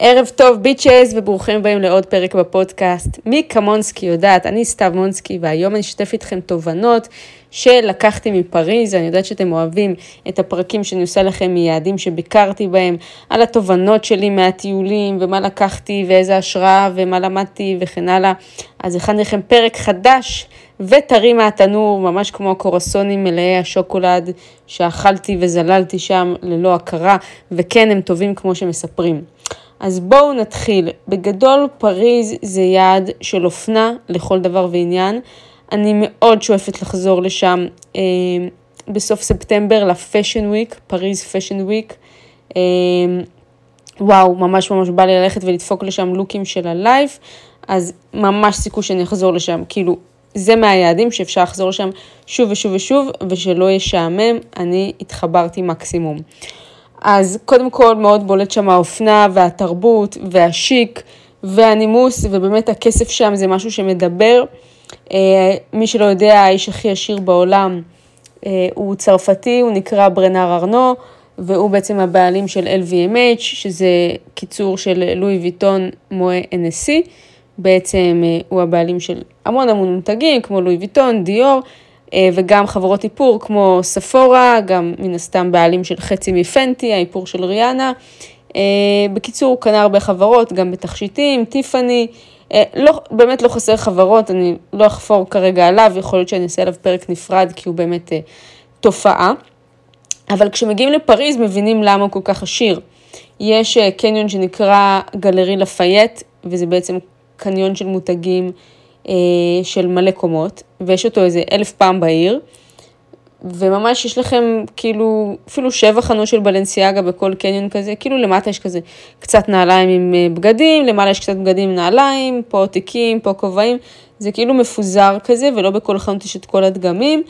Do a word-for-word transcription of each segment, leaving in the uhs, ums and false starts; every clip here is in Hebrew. ערב טוב ביצ'ז וברוכים באים לעוד פרק בפודקאסט. מי כמונסקי יודעת, אני סתיו מונסקי והיום אני אשתף איתכם תובנות שלקחתי מפריז. אני יודעת שאתם אוהבים את הפרקים שאני עושה לכם מיעדים שביקרתי בהם, על התובנות שלי מהטיולים ומה לקחתי ואיזה השראה ומה למדתי וכן הלאה. אז הכנתי לכם פרק חדש וטרי מהתנור, ממש כמו הקורסונים מלאי השוקולד שאכלתי וזללתי שם ללא הכרה, וכן הם טובים כמו שמספרים. אז בואו נתחיל. בגדול פריז זה יעד של אופנה לכל דבר ועניין. אני מאוד שואפת לחזור לשם אה, בסוף ספטמבר לפשן וויק, פריז פשן וויק. אה, וואו, ממש ממש בא לי ללכת ולדפוק לשם לוקים של הלייף, אז ממש סיכוי שאני אחזור לשם, כאילו זה מהיעדים שאפשר לחזור לשם שוב ושוב ושוב, ושלא ישעמם, אני התחברתי מקסימום. אז קודם כל מאוד בולט שם האופנה והתרבות והשיק והנימוס, ובאמת הכסף שם זה משהו שמדבר. מי שלא יודע, האיש הכי עשיר בעולם הוא צרפתי, הוא נקרא ברנאר ארנו, והוא בעצם הבעלים של אל וי אם אייץ', שזה קיצור של לואי ויטון מואה אנסי. בעצם הוא הבעלים של המון המון מותגים, כמו לואי ויטון, דיור, וגם חברות איפור כמו ספורה, גם מן הסתם בעלים של חצי מפנטי, האיפור של ריאנה. בקיצור, הוא קנה הרבה חברות, גם בתכשיטים, טיפני, לא, באמת לא חסר חברות, אני לא אחפור כרגע עליו, יכול להיות שאני אעשה עליו פרק נפרד, כי הוא באמת תופעה. אבל כשמגיעים לפריז, מבינים למה הוא כל כך עשיר. יש קניון שנקרא גלרין לפייט, וזה בעצם קניון של מותגים אה, של מלא קומות, ויש אותו איזה אלף פעם בעיר, וממש יש לכם כאילו, אפילו שבע חנות של בלנסיאגה בכל קניון כזה, כאילו למטה יש כזה קצת נעליים עם בגדים, למעלה יש קצת בגדים עם נעליים, פה תיקים, פה כובעים, זה כאילו מפוזר כזה, ולא בכל חנות יש את כל הדגמים.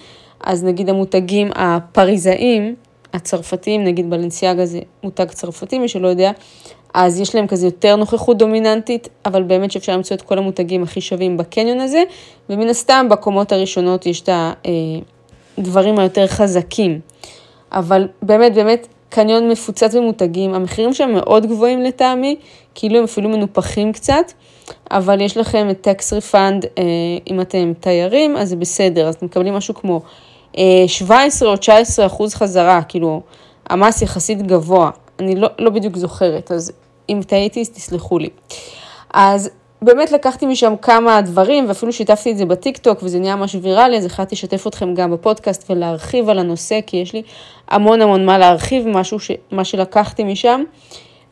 אז נגיד המותגים הפריזאים, הצרפתיים, נגיד בלנסיאגה זה מותג צרפתי, מי שלא יודע, אז יש להם כזה יותר נוכחות דומיננטית, אבל באמת שאפשר למצוא את כל המותגים הכי שווים בקניון הזה, ומן הסתם בקומות הראשונות יש את הדברים היותר חזקים, אבל באמת באמת קניון מפוצץ במותגים, המחירים שם מאוד גבוהים לטעמי, כאילו הם אפילו מנופחים קצת, אבל יש לכם את טקס ריפנד, אם אתם תיירים, אז זה בסדר, אז אתם מקבלים משהו כמו שבע עשרה או תשע עשרה אחוז חזרה, כאילו המס יחסית גבוה, אני לא, לא בדיוק זוכרת, אז אם תהייתי, תסלחו לי. אז באמת לקחתי משם כמה דברים, ואפילו שיתפתי את זה בטיקטוק, וזה נהיה משהו ויראלי, אז החלטתי לשתף אתכם גם בפודקאסט, ולהרחיב על הנושא, כי יש לי המון המון מה להרחיב, משהו ש... מה שלקחתי משם,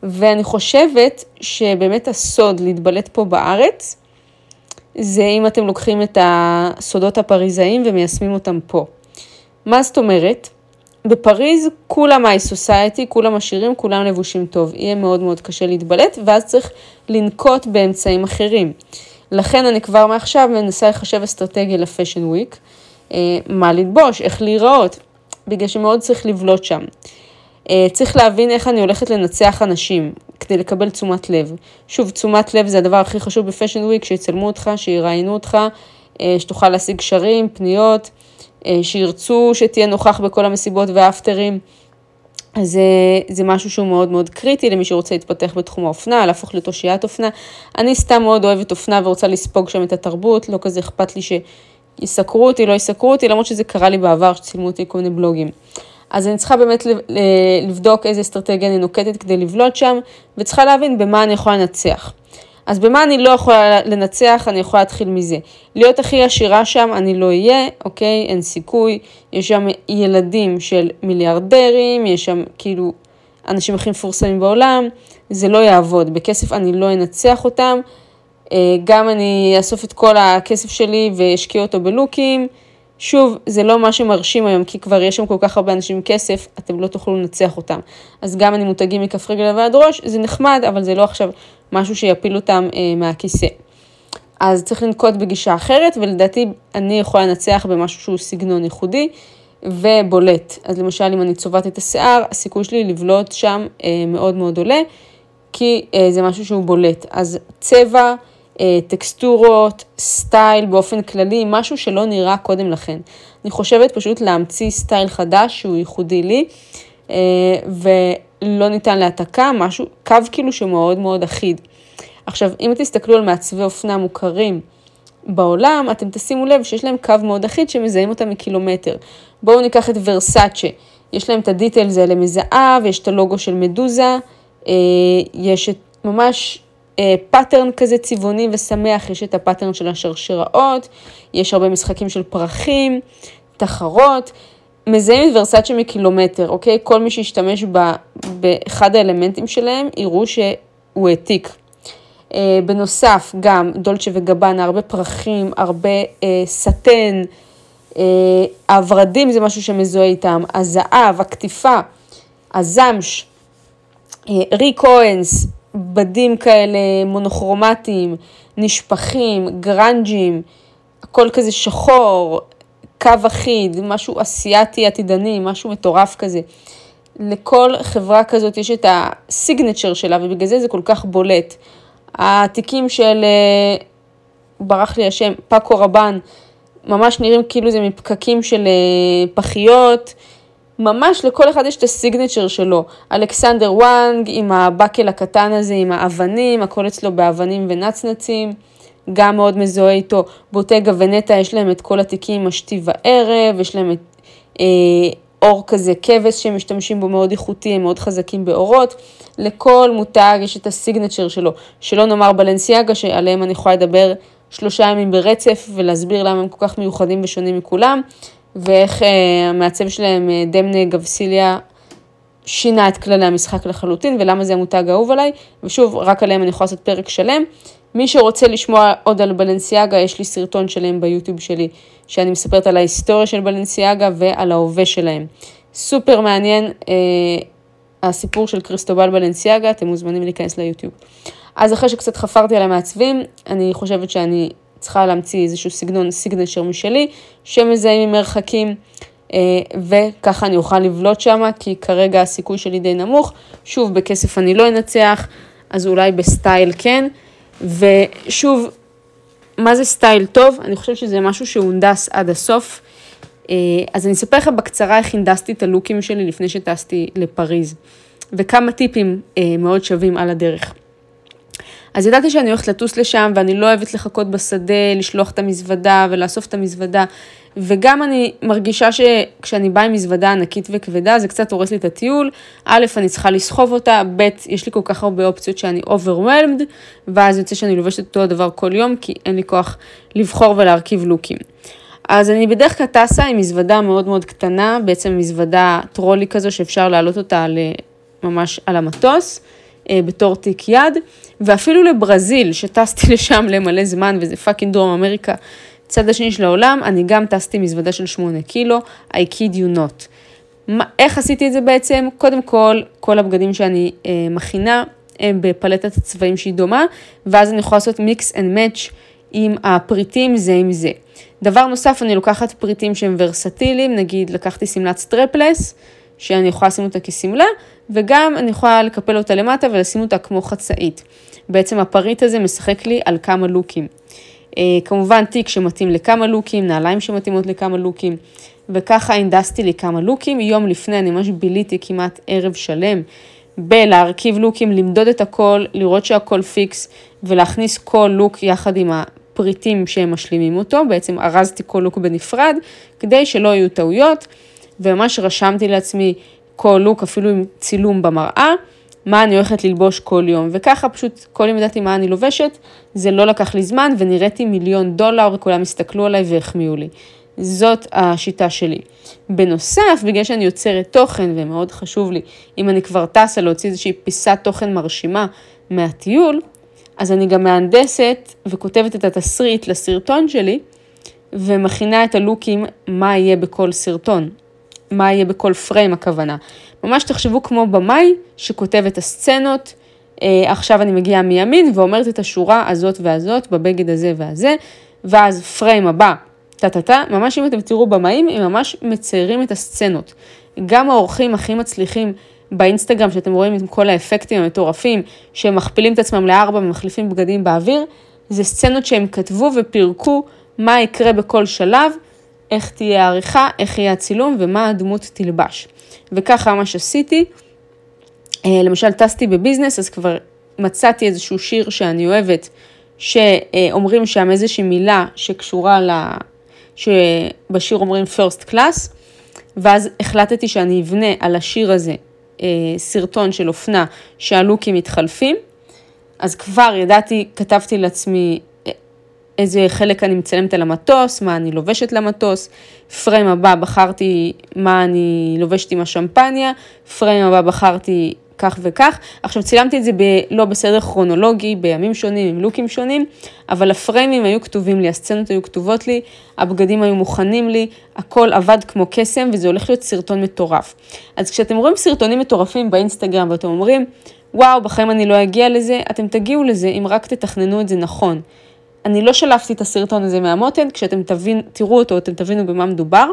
ואני חושבת שבאמת הסוד להתבלט פה בארץ, זה אם אתם לוקחים את הסודות הפריזאיים, ומיישמים אותם פה. מה זאת אומרת? בפריז כולם היי סוסייטי, כולם עשירים, כולם לבושים טוב. יהיה מאוד מאוד קשה להתבלט, ואז צריך לנקוט באמצעים אחרים. לכן אני כבר מעכשיו מנסה לחשב אסטרטגיה לפשן וויק, מה לתבוש, איך להיראות, בגלל שמאוד צריך לבלוט שם. צריך להבין איך אני הולכת לנצח אנשים, כדי לקבל תשומת לב. שוב, תשומת לב זה הדבר הכי חשוב בפשן וויק, שיצלמו אותך, שיראיינו אותך, שתוכל להשיג שרים, פניות, שירצו שתהיה נוכח בכל המסיבות והאפטרים. אז זה, זה משהו שהוא מאוד מאוד קריטי למי שרוצה להתפתח בתחום האופנה, להפוך לתושיית אופנה. אני סתם מאוד אוהבת אופנה ורוצה לספוג שם את התרבות, לא כזה אכפת לי שיסקרו אותי, לא יסקרו אותי, למרות שזה קרה לי בעבר, שצילמו אותי כל מיני בלוגים. אז אני צריכה באמת לבדוק איזה אסטרטגיה אני נוקטת כדי לבלוט שם, וצריכה להבין במה אני יכולה לנצח. אז במה אני לא יכולה לנצח, אני יכולה להתחיל מזה. להיות הכי עשירה שם, אני לא אהיה, אוקיי, אין סיכוי, יש שם ילדים של מיליארדרים, יש שם כאילו אנשים הכי מפורסמים בעולם, זה לא יעבוד, בכסף אני לא אנצח אותם, גם אני אאסוף את כל הכסף שלי ואשקיע אותו בלוקים, שוב, זה לא מה שמרשים היום, כי כבר יש שם כל כך הרבה אנשים עם כסף, אתם לא תוכלו לנצח אותם. אז גם אני מותגים מכף רגל ועד ראש, זה נחמד, אבל זה לא עכשיו משהו שיפיל אותם אה, מהכיסא. אז צריך לנקוט בגישה אחרת, ולדעתי אני יכולה לנצח במשהו שהוא סגנון ייחודי ובולט. אז למשל, אם אני צובעת את השיער, הסיכוי שלי לבלוט שם אה, מאוד מאוד עולה, כי אה, זה משהו שהוא בולט. אז צבע, טקסטורות, סטייל באופן כללי, משהו שלא נראה קודם לכן. אני חושבת פשוט להמציא סטייל חדש שהוא ייחודי לי, לא ניתן להעתקה, משהו, קו כאילו שמאוד מאוד אחיד. עכשיו, אם תסתכלו על מעצבי אופנה מוכרים בעולם, אתם תשימו לב שיש להם קו מאוד אחיד שמזהים אותם מקילומטר. בואו ניקח את ורסאצ'ה, יש להם את הדיטל זה אלה מזהב, יש את הלוגו של מדוזה, יש את ממש פאטרן כזה צבעוני ושמח, יש את הפאטרן של השרשראות, יש הרבה משחקים של פרחים, תחרות, מזהים את ורסאצ'ה מקילומטר, אוקיי? כל מי שישתמש ב, באחד האלמנטים שלהם, יראו שהוא העתיק. אה, בנוסף, גם דולצ'ה וגבנה, הרבה פרחים, הרבה אה, סטן, אה, הוורדים זה משהו שמזוהה איתם, הזהב, הכתיפה, הזמש, אה, ריק אוהנס, בדים כאלה מונוכרומטיים, נשפחים, גרנג'ים, הכל כזה שחור, קו אחיד, משהו אסיאתי עתידני, משהו מטורף כזה. לכל חברה כזאת יש את הסיגנצ'ר שלה, ובגלל זה זה כל כך בולט. התיקים של, ברח לי השם, פאקו רבן, ממש נראים כאילו זה מפקקים של פחיות, ממש לכל אחד יש את הסיגנצ'ר שלו. אלכסנדר וואנג עם הבקל הקטן הזה, עם האבנים, הכל אצלו באבנים ונצנצים. גם מאוד מזוהה איתו, בוטגה ונטה, יש להם את כל התיקים השתי וערב, יש להם את אה, אור כזה כבש שהם משתמשים בו מאוד איכותי, הם מאוד חזקים באורות, לכל מותג יש את הסיגנצ'ר שלו, שלא נאמר בלנסיאגה, שעליהם אני יכולה לדבר שלושה ימים ברצף, ולהסביר למה הם כל כך מיוחדים ושונים מכולם, ואיך אה, המעצב שלהם, אה, דמני גבסיליה, שינה את כללי המשחק לחלוטין, ולמה זה המותג האהוב עליי, ושוב, רק עליהם אני יכולה לעשות פרק שלם, מי שרוצה לשמוע עוד על בלנסיאגה, יש לי סרטון שלהם ביוטיוב שלי, שאני מספרת על ההיסטוריה של בלנסיאגה ועל ההווה שלהם. סופר מעניין, אה, הסיפור של קריסטובל בלנסיאגה, אתם מוזמנים להיכנס ליוטיוב. אז אחרי שקצת חפרתי על המעצבים, אני חושבת שאני צריכה להמציא איזשהו סגנון סיגנצ'ר משלי, שמזהים ממרחקים, אה, וככה אני אוכל לבלוט שמה, כי כרגע הסיכוי שלי די נמוך, שוב בכסף אני לא אנצח, אז אולי בסטייל כן, ושוב, מה זה סטייל טוב? אני חושבת שזה משהו שהונדס עד הסוף. אז אני אספר לך בקצרה איך הנדסתי את הלוקים שלי לפני שטסתי לפריז. וכמה טיפים מאוד שווים על הדרך. אז ידעתי שאני הולכת לטוס לשם, ואני לא אוהבת לחכות בשדה, לשלוח את המזוודה ולאסוף את המזוודה. וגם אני מרגישה שכשאני באה עם מזוודה ענקית וכבדה, זה קצת הורס לי את הטיול. א', אני צריכה לסחוב אותה, ב', יש לי כל כך הרבה אופציות שאני overwhelmed, ואז יוצא שאני לובשת אותו הדבר כל יום, כי אין לי כוח לבחור ולהרכיב לוקים. אז אני בדרך כלל טסה עם מזוודה מאוד מאוד קטנה, בעצם מזוודה טרולי כזו שאפשר להעלות אותה ממש על המטוס, בתור תיק יד, ואפילו לברזיל, שטסתי לשם למלא זמן, וזה פאקינג דרום אמריקה, צד השני של העולם, אני גם טסתי מזוודה של שמונה קילו, I kid you not. מה, איך עשיתי את זה בעצם? קודם כל, כל הבגדים שאני אה, מכינה, הם בפלטת הצבעים שהיא דומה, ואז אני יכולה לעשות mix and match עם הפריטים זה עם זה. דבר נוסף, אני לוקחת פריטים שהם ורסטיליים, נגיד לקחתי סמלת סטרפלס, שאני יכולה לשים אותה כסמלה, וגם אני יכולה לקפל אותה למטה ולשים אותה כמו חצאית. בעצם הפריט הזה משחק לי על כמה לוקים. כמובן תיק שמתאים לכמה לוקים, נעליים שמתאימות לכמה לוקים, וככה הנדסתי לי כמה לוקים. יום לפני אני ממש ביליתי כמעט ערב שלם, בלהרכיב לוקים, למדוד את הכל, לראות שהכל פיקס, ולהכניס כל לוק יחד עם הפריטים שהם משלימים אותו. בעצם ארזתי כל לוק בנפרד, כדי שלא יהיו טעויות, וממש רשמתי לעצמי כל לוק, אפילו עם צילום במראה, מה אני הולכת ללבוש כל יום, וככה פשוט כל יום ידעתי מה אני לובשת, זה לא לקח לי זמן, ונראיתי מיליון דולר, וכולם הסתכלו עליי והחמיאו לי. זאת השיטה שלי. בנוסף, בגלל שאני יוצרת תוכן, ומאוד חשוב לי, אם אני כבר טסה להוציא איזושהי פיסת תוכן מרשימה מהטיול, אז אני גם מהנדסת וכותבת את התסריט לסרטון שלי, ומכינה את הלוקים מה יהיה בכל סרטון. מה יהיה בכל פריים הכוונה. ממש תחשבו כמו במאי שכותב את הסצנות, עכשיו אני מגיעה מימין ואומרת את השורה הזאת והזאת, בבגד הזה והזה, ואז פריים הבא, טטטה, ממש אם אתם תראו במאים, הם ממש מציירים את הסצנות. גם האורחים הכי מצליחים באינסטגרם, שאתם רואים את כל האפקטים המטורפים, שהם מכפילים את עצמם לארבע ומחליפים בגדים באוויר, זה סצנות שהם כתבו ופירקו מה יקרה בכל שלב, איך תהיה העריכה, איך יהיה הצילום, ומה הדמות תלבש. וככה מה שעשיתי, למשל, טסתי בביזנס, אז כבר מצאתי איזשהו שיר שאני אוהבת, שאומרים שם איזושהי מילה שקשורה ל... שבשיר אומרים first class, ואז החלטתי שאני אבנה על השיר הזה סרטון של אופנה שהלוקים מתחלפים, אז כבר ידעתי, כתבתי לעצמי איזה חלק אני מצלמת למטוס, מה אני לובשת למטוס, פריים הבא בחרתי מה אני לובשת עם השמפניה, פריים הבא בחרתי כך וכך. עכשיו צילמתי את זה ב- לא בסדר כרונולוגי, בימים שונים, עם לוקים שונים, אבל הפריימים היו כתובים לי, הסצנות היו כתובות לי, הבגדים היו מוכנים לי, הכל עבד כמו קסם, וזה הולך להיות סרטון מטורף. אז כשאתם רואים סרטונים מטורפים באינסטגרם, ואתם אומרים, וואו, בחיים אני לא אגיע לזה, אתם תגיעו לזה אם רק תתכננו את זה נכון. אני לא שלפתי את הסרטון הזה מהמותן, כשאתם תבין, תראו אותו, אתם תבינו במה מדובר,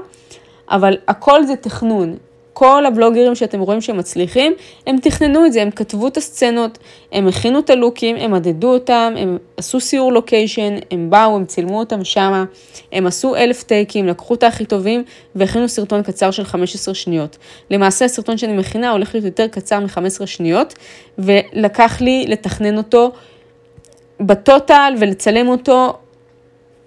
אבל הכל זה תכנון. כל הבלוגרים שאתם רואים שהם מצליחים, הם תכננו את זה, הם כתבו את הסצנות, הם הכינו את הלוקים, הם עדדו אותם, הם עשו סיור לוקיישן, הם באו, הם צילמו אותם שמה, הם עשו אלף טייקים, לקחו את הכי טובים, והכינו סרטון קצר של חמש עשרה שניות. למעשה, הסרטון שאני מכינה הולך להיות יותר קצר מ-חמש עשרה שניות, ולקח לי לתכנן אותו בטוטל ולצלם אותו,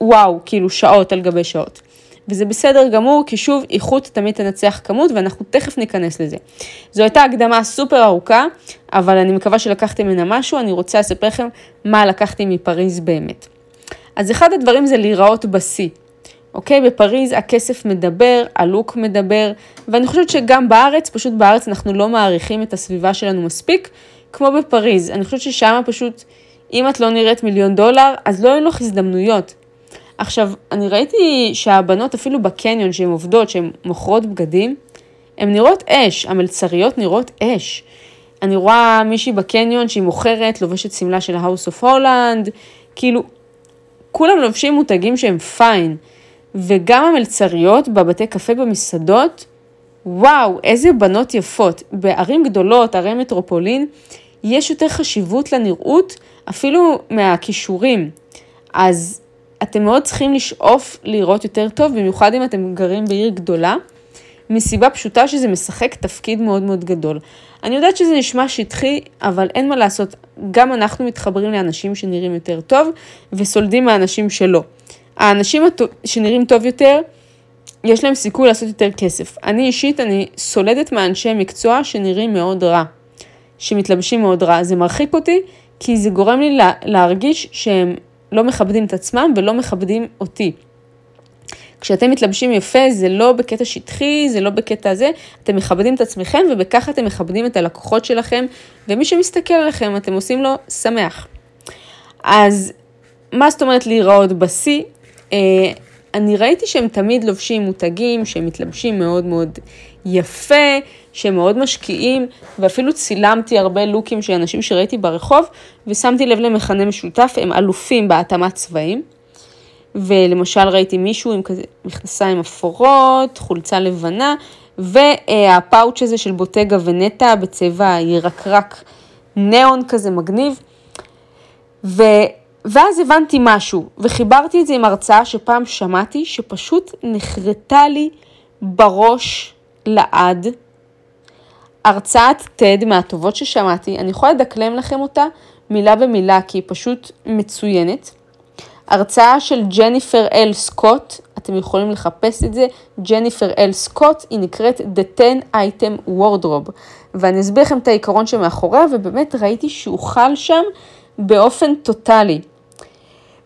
וואו, כאילו שעות על גבי שעות. וזה בסדר גמור, כי שוב, איכות תמיד תנצח כמות, ואנחנו תכף ניכנס לזה. זו הייתה הקדמה סופר ארוכה, אבל אני מקווה שלקחתם ממנה משהו, אני רוצה לספר לכם מה לקחתי מפריז באמת. אז אחד הדברים זה להיראות בסי. אוקיי, בפריז הכסף מדבר, הלוק מדבר, ואני חושבת שגם בארץ, פשוט בארץ אנחנו לא מעריכים את הסביבה שלנו מספיק, כמו בפריז. אני חושבת ששם פשוט, אם את לא נראית מיליון דולר, אז לא אין לך הזדמנויות. עכשיו, אני ראיתי שהבנות אפילו בקניון שהן עובדות, שהן מוכרות בגדים, הן נראות אש, המלצריות נראות אש. אני רואה מישהי בקניון שהיא מוכרת, לובשת סמלה של ה-House of Holland, כאילו, כולם לובשים מותגים שהם פיין, וגם המלצריות בבתי קפה במסעדות, וואו, איזה בנות יפות. בערים גדולות, ערי מטרופולין, יש יותר חשיבות לנראות, אפילו מהכישורים. אז אתם מאוד צריכים לשאוף לראות יותר טוב, במיוחד אם אתם גרים בעיר גדולה, מסיבה פשוטה שזה משחק תפקיד מאוד מאוד גדול. אני יודעת שזה נשמע שטחי, אבל אין מה לעשות, גם אנחנו מתחברים לאנשים שנראים יותר טוב, וסולדים מהאנשים שלא. האנשים שנראים טוב יותר, יש להם סיכוי לעשות יותר כסף. אני אישית, אני סולדת מאנשי מקצוע שנראים מאוד רע, שמתלבשים מאוד רע. זה מרחיק אותי, כי זה גורם לי לה, להרגיש שהם לא מכבדים את עצמם ולא מכבדים אותי. כשאתם מתלבשים יפה, זה לא בקטע שטחי, זה לא בקטע הזה, אתם מכבדים את עצמכם, ובכך אתם מכבדים את הלקוחות שלכם, ומי שמסתכל עליכם, אתם עושים לו שמח. אז מה זאת אומרת להיראות בסי? אני ראיתי שהם תמיד לובשים מותגים, שהם מתלבשים מאוד מאוד יפה, שהם מאוד משקיעים, ואפילו צילמתי הרבה לוקים של אנשים שראיתי ברחוב, ושמתי לב למכנה משותף, הם אלופים בהתאמת צבעים, ולמשל ראיתי מישהו עם כזה מכנסיים אפורות, חולצה לבנה, והפאוץ' הזה של בוטגה ונטה בצבע ירקרק נאון כזה מגניב, ו... ואז הבנתי משהו, וחיברתי את זה עם הרצאה שפעם שמעתי, שפשוט נחרטה לי בראש לעד. הרצאת טד מהטובות ששמעתי, אני יכולה לדקלם לכם אותה מילה במילה, כי היא פשוט מצוינת. הרצאה של ג'ניפר אל סקוט, אתם יכולים לחפש את זה, ג'ניפר אל סקוט, היא נקראת The Ten Item Wardrobe, ואני אסביר לכם את העיקרון שמאחוריה, ובאמת ראיתי שהוא חל שם, באופן טוטלי.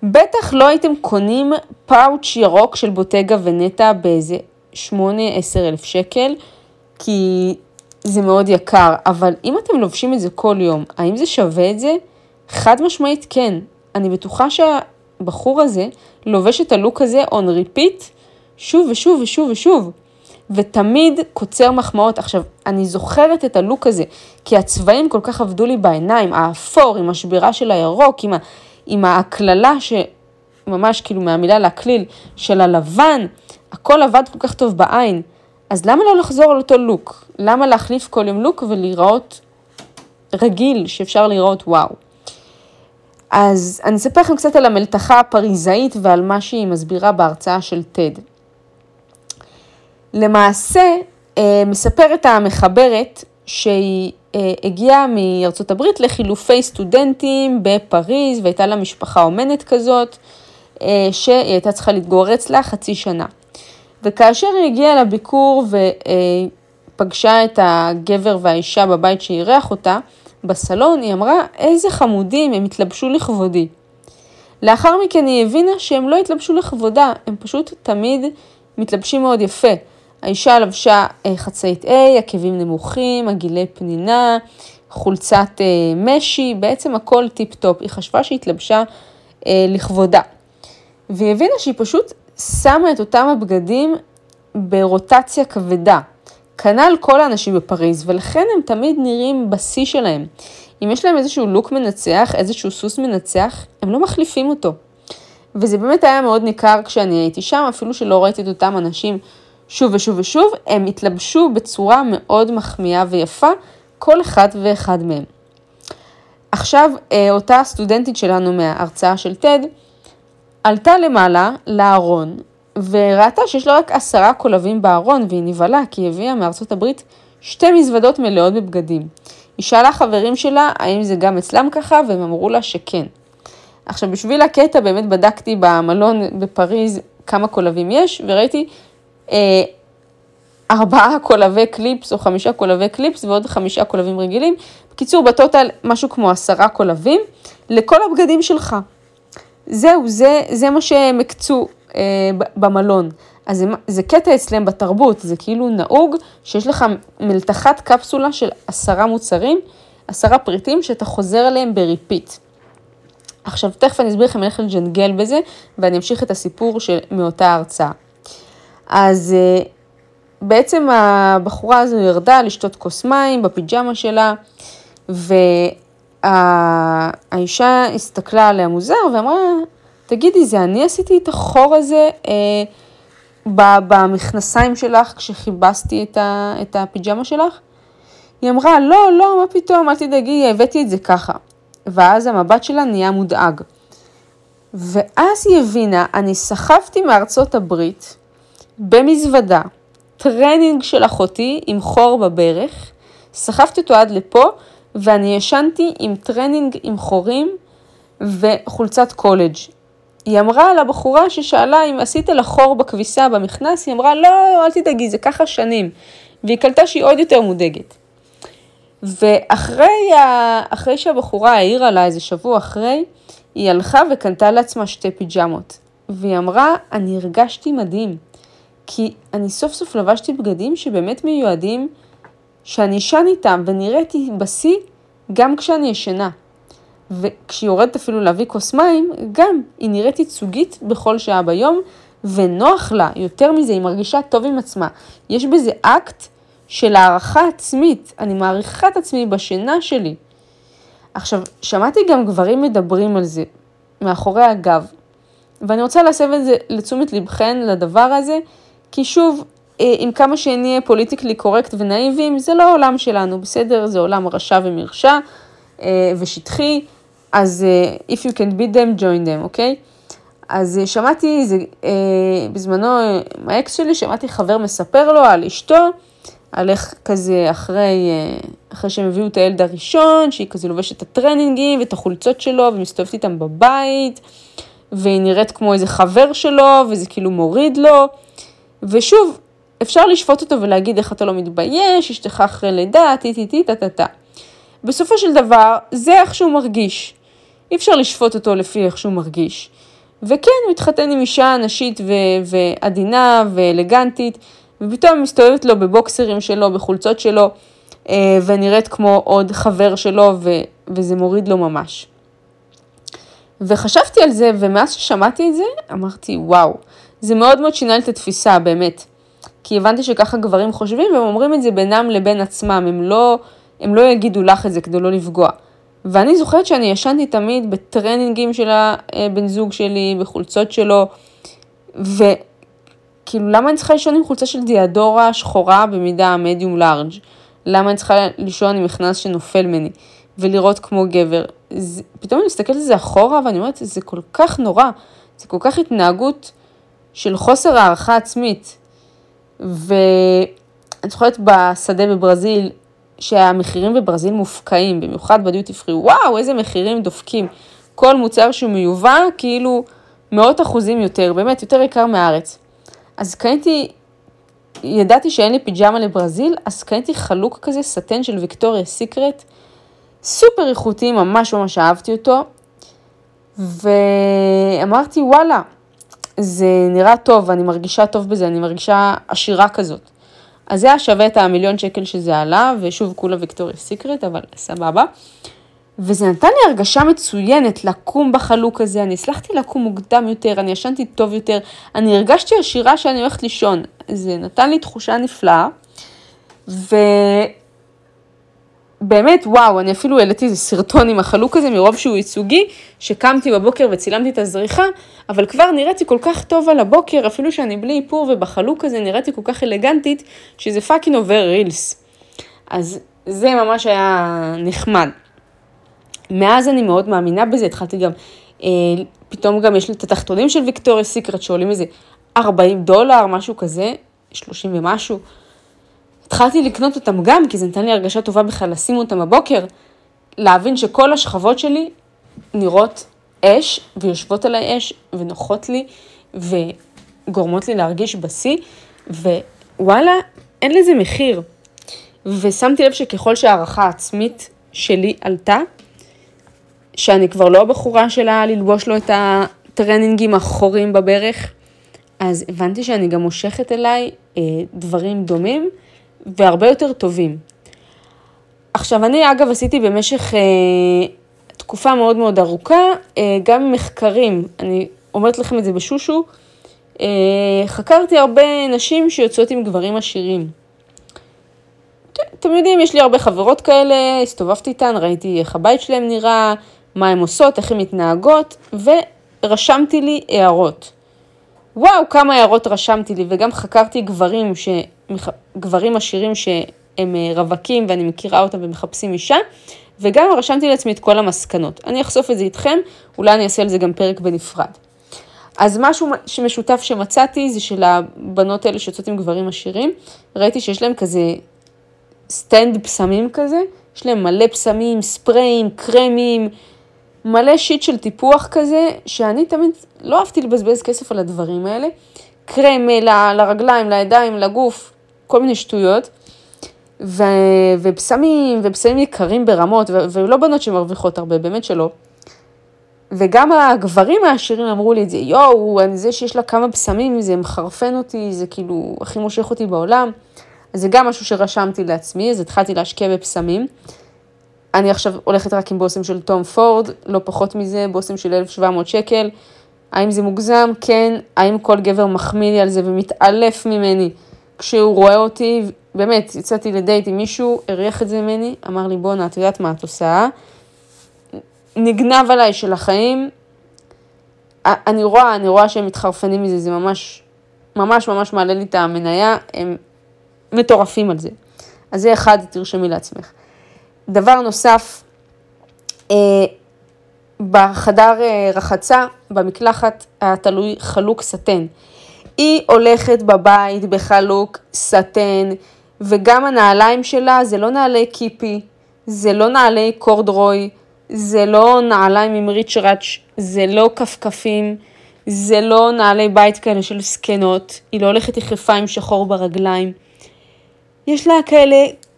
בטח לא הייתם קונים פאוץ' ירוק של בוטגה ונטה באיזה שמונה עד עשרה אלף שקל, כי זה מאוד יקר, אבל אם אתם לובשים את זה כל יום, האם זה שווה את זה? חד משמעית כן. אני בטוחה שהבחור הזה לובש את הלוק הזה on repeat שוב ושוב ושוב ושוב, ותמיד קוצר מחמאות. עכשיו, אני זוכרת את הלוק הזה, כי הצבעים כל כך עבדו לי בעיניים, האפור עם השבירה של הירוק, עם, ה, עם ההקללה שממש כאילו מהמילה להקליל של הלבן, הכל עבד כל כך טוב בעין. אז למה לא לחזור על אותו לוק? למה להחליף כל יום לוק ולראות רגיל שאפשר לראות וואו? אז אני אספר לכם קצת על המלתחה הפריזאית ועל מה שהיא מסבירה בהרצאה של טד. למעשה, מספרת המחברת שהיא הגיעה מארצות הברית לחילופי סטודנטים בפריז, והייתה לה משפחה אומנת כזאת, שהיא הייתה צריכה להתגורר אצלה חצי שנה. וכאשר היא הגיעה לביקור ופגשה את הגבר והאישה בבית שאירח אותה, בסלון היא אמרה, איזה חמודים, הם התלבשו לכבודי. לאחר מכן היא הבינה שהם לא התלבשו לכבודה, הם פשוט תמיד מתלבשים מאוד יפה. האישה לבשה חצאית A, עקבים נמוכים, עגילי פנינה, חולצת משי, בעצם הכל טיפ-טופ. היא חשבה שהיא התלבשה לכבודה. והיא הבינה שהיא פשוט שמה את אותם הבגדים ברוטציה כבדה. כנ"ל כל האנשים בפריז, ולכן הם תמיד נראים בשיא שלהם. אם יש להם איזשהו לוק מנצח, איזשהו סוס מנצח, הם לא מחליפים אותו. וזה באמת היה מאוד ניכר כשאני הייתי שם, אפילו שלא ראיתי את אותם אנשים שוב ושוב ושוב, הם התלבשו בצורה מאוד מחמיאה ויפה, כל אחד ואחד מהם. עכשיו, אותה סטודנטית שלנו מההרצאה של טד, עלתה למעלה לארון, וראתה שיש לה רק עשרה קולבים בארון, והיא נבלה, כי היא הביאה מארצות הברית שתי מזוודות מלאות בבגדים. היא שאלה חברים שלה, האם זה גם אצלם ככה, והם אמרו לה שכן. עכשיו, בשביל הקטע, באמת בדקתי במלון בפריז כמה קולבים יש, וראיתי אה, ארבעה קולבי קליפס, או חמישה קולבי קליפס, ועוד חמישה קולבים רגילים. בקיצור, בטוטל, משהו כמו עשרה קולבים, לכל הבגדים שלך. זהו, זה, זה מה שהם הקצו אה, במלון. אז זה, זה קטע אצלם בתרבות, זה כאילו נהוג שיש לך מלתחת קפסולה של עשרה מוצרים, עשרה פריטים שאתה חוזר עליהם בריפיט. עכשיו תכף אני אסביר לכם איך לג'נגל בזה, ואני אמשיך את הסיפור של מאותה הרצאה. אז אה, בעצם הבחורה הזו ירדה לשתות כוס מים בפיג'מה שלה, ו... האישה הסתכלה עליה מוזר ואמרה, תגידי, זה אני עשיתי את החור הזה אה, במכנסיים שלך כשחיבסתי את, ה, את הפיג'מה שלך? היא אמרה, לא, לא, מה פתאום, אל תדאגי, הבאתי את זה ככה. ואז המבט שלה נהיה מודאג. ואז היא הבינה, אני סחפתי מארצות הברית במזוודה, טרנינג של אחותי עם חור בברך, סחפתי אותו עד לפה, ואני ישנתי עם טרנינג עם חורים וחולצת קולג'. היא אמרה לבחורה ששאלה אם עשית לחור בכביסה במכנס, היא אמרה, לא, אל תדאגי, זה ככה שנים. והיא קלטה שהיא עוד יותר מודאגת. ואחרי ה... אחרי שהבחורה העירה לה איזה שבוע אחרי, היא הלכה וקנתה לעצמה שתי פיג'מות. והיא אמרה, אני הרגשתי מדהים, כי אני סוף סוף לבשתי בגדים שבאמת מיועדים, שאני ישן איתם ונראיתי בשיא גם כשאני ישנה. וכשהיא יורדת אפילו להביא כוס מים, גם היא נראית ייצוגית בכל שעה ביום, ונוח לה, יותר מזה, היא מרגישה טוב עם עצמה. יש בזה אקט של הערכה עצמית, אני מעריכה את עצמי בשינה שלי. עכשיו, שמעתי גם גברים מדברים על זה, מאחורי הגב, ואני רוצה להסב את זה לתשומת לבכן לדבר הזה, כי שוב, עם כמה שנהיה פוליטיקלי קורקט ונאיבים, זה לא העולם שלנו, בסדר? זה עולם רשע ומרשע ושטחי, אז if you can beat them, join them, אוקיי? אז שמעתי, זה, בזמנו, מהאקס שלי, שמעתי חבר מספר לו על אשתו, על איך כזה אחרי, אחרי שהם הביאו את הילד הראשון, שהיא כזה לובשת את הטרנינגים ואת החולצות שלו, ומסתובבת איתם בבית, והיא נראית כמו איזה חבר שלו, וזה כאילו מוריד לו, ושוב, אפשר לשפוט אותו ולהגיד איך אתה לא מתבייש, אשתך אחרי לידה, טי-טי-טי-טי-טי-טי. בסופו של דבר, זה איך שהוא מרגיש. אי אפשר לשפוט אותו לפי איך שהוא מרגיש. וכן, הוא התחתן עם אישה נשית ו- ועדינה ואלגנטית, ופתאום מסתובבת לו בבוקסרים שלו, בחולצות שלו, ונראית כמו עוד חבר שלו, ו- וזה מוריד לו ממש. וחשבתי על זה, ומאז ששמעתי את זה, אמרתי, וואו, זה מאוד מאוד שינה את התפיסה, באמת. כי הבנתי שככה גברים חושבים, והם אומרים את זה בינם לבין עצמם, הם לא, הם לא יגידו לך את זה כדי לא לפגוע. ואני זוכרת שאני ישנתי תמיד בטרנינגים של הבן זוג שלי, בחולצות שלו, וכאילו למה אני צריכה לישון עם חולצה של דיאדורה שחורה במידה מדיום לארג'? למה אני צריכה לישון עם מכנס שנופל מני ולראות כמו גבר? זה, פתאום אני מסתכלת על זה אחורה ואני אומרת, זה כל כך נורא, זה כל כך התנהגות של חוסר הערכה עצמית. ואני זוכרת בשדה בברזיל, שהמחירים בברזיל מופקעים, במיוחד בדיוטי פרי, וואו, איזה מחירים דופקים. כל מוצר שהוא מיובא, כאילו מאות אחוזים יותר, באמת יותר יקר מארץ. אז קניתי, ידעתי שאין לי פיג'אמה לברזיל, אז קניתי חלוק כזה, סטן של ויקטוריה סיקרט, סופר איכותי, ממש ממש אהבתי אותו, ואמרתי, וואלה, זה נראה טוב, אני מרגישה טוב בזה, אני מרגישה עשירה כזאת. אז זה היה שווה את המיליון שקל שזה עלה, ושוב כולה ויקטוריה סיקרט, אבל סבבה. וזה נתן לי הרגשה מצוינת לקום בחלוק הזה, אני הצלחתי לקום מוקדם יותר, אני ישנתי טוב יותר, אני הרגשתי עשירה שאני הולכת לישון, זה נתן לי תחושה נפלאה, ובאמת וואו, אני אפילו העליתי איזה סרטון עם החלוק הזה, מרוב שהוא ייצוגי, שקמתי בבוקר וצילמתי את הזריחה, אבל כבר נראיתי כל כך טוב על הבוקר, אפילו שאני בלי איפור ובחלוק הזה נראיתי כל כך אלגנטית, שזה פאקינג עובר רילס, אז זה ממש היה נחמד. מאז אני מאוד מאמינה בזה, התחלתי גם, אה, פתאום גם יש לי את התחתונים של ויקטוריה סיקרט, שעולים איזה ארבעים דולר, משהו כזה, שלושים ומשהו. התחלתי לקנות אותם גם, כי זה נתן לי הרגשה טובה בכלל, לשים אותם הבוקר, להבין שכל השכבות שלי נראות אש, ויושבות עליי אש, ונוחות לי, וגורמות לי להרגיש בסי, ווואלה, אין לזה מחיר. ושמתי לב שככל שהערכה העצמית שלי עלתה, שאני כבר לא הבחורה שלה ללבוש לו את הטרנינגים האחוריים בברך, אז הבנתי שאני גם מושכת אליי אה, דברים דומים והרבה יותר טובים. עכשיו אני אגב עשיתי במשך אה, תקופה מאוד מאוד ארוכה, אה, גם מחקרים, אני אומרת לכם את זה בשושו, אה, חקרתי הרבה נשים שיוצאות עם גברים עשירים. אתם יודעים, יש לי הרבה חברות כאלה, הסתובבתי איתן, ראיתי איך הבית שלהם נראה, מה הן עושות, איך הן מתנהגות, ורשמתי לי הערות. וואו, כמה הערות רשמתי לי, וגם חקרתי גברים, ש... גברים עשירים שהם רווקים, ואני מכירה אותם ומחפשים אישה, וגם רשמתי לעצמי את כל המסקנות. אני אחשוף את זה איתכם, אולי אני אעשה על זה גם פרק בנפרד. אז משהו שמשותף שמצאתי, זה של הבנות האלה שיוצאות עם גברים עשירים, ראיתי שיש להם כזה סטנד פסמים כזה, יש להם מלא פסמים, ספריים, קרמים, מלא שיט של טיפוח כזה, שאני תמיד לא אהבתי לבזבז כסף על הדברים האלה, קרם ל- לרגליים, לידיים, לגוף, כל מיני שטויות, ו- ופסמים, ופסמים יקרים ברמות, ו- ולא בנות שמרוויחות הרבה, באמת שלא. וגם הגברים העשירים אמרו לי את זה, יואו, זה שיש לה כמה פסמים, זה מחרפן אותי, זה כאילו הכי מושך אותי בעולם, אז זה גם משהו שרשמתי לעצמי, אז התחלתי להשקיע בפסמים. אני עכשיו הולכת רק עם בוסם של תום פורד, לא פחות מזה, בוסם של אלף ושבע מאות שקל. האם זה מוגזם? כן. האם כל גבר מחמיא לי על זה ומתעלף ממני? כשהוא רואה אותי, באמת, יצאתי לדייט עם מישהו, הריח את זה ממני, אמר לי, בונה, את יודעת מה את עושה? נגנב עליי של החיים. אני רואה, אני רואה שהם מתחרפנים מזה, זה ממש, ממש, ממש מעלה לי את המניה, הם מטורפים על זה. אז זה אחד, תרשמי לעצמך. דבר נוסף, אה, בחדר אה, רחצה, במקלחת, התלוי חלוק סטן. היא הולכת בבית בחלוק סטן, וגם הנעליים שלה, זה לא נעלי קיפי, זה לא נעלי קורדרוי, זה לא נעליים עם ריצ'ראץ', זה לא כפכפים, זה לא נעלי בית כאלה של סקנות, היא לא הולכת יחפיים שחור ברגליים, יש לה כאלה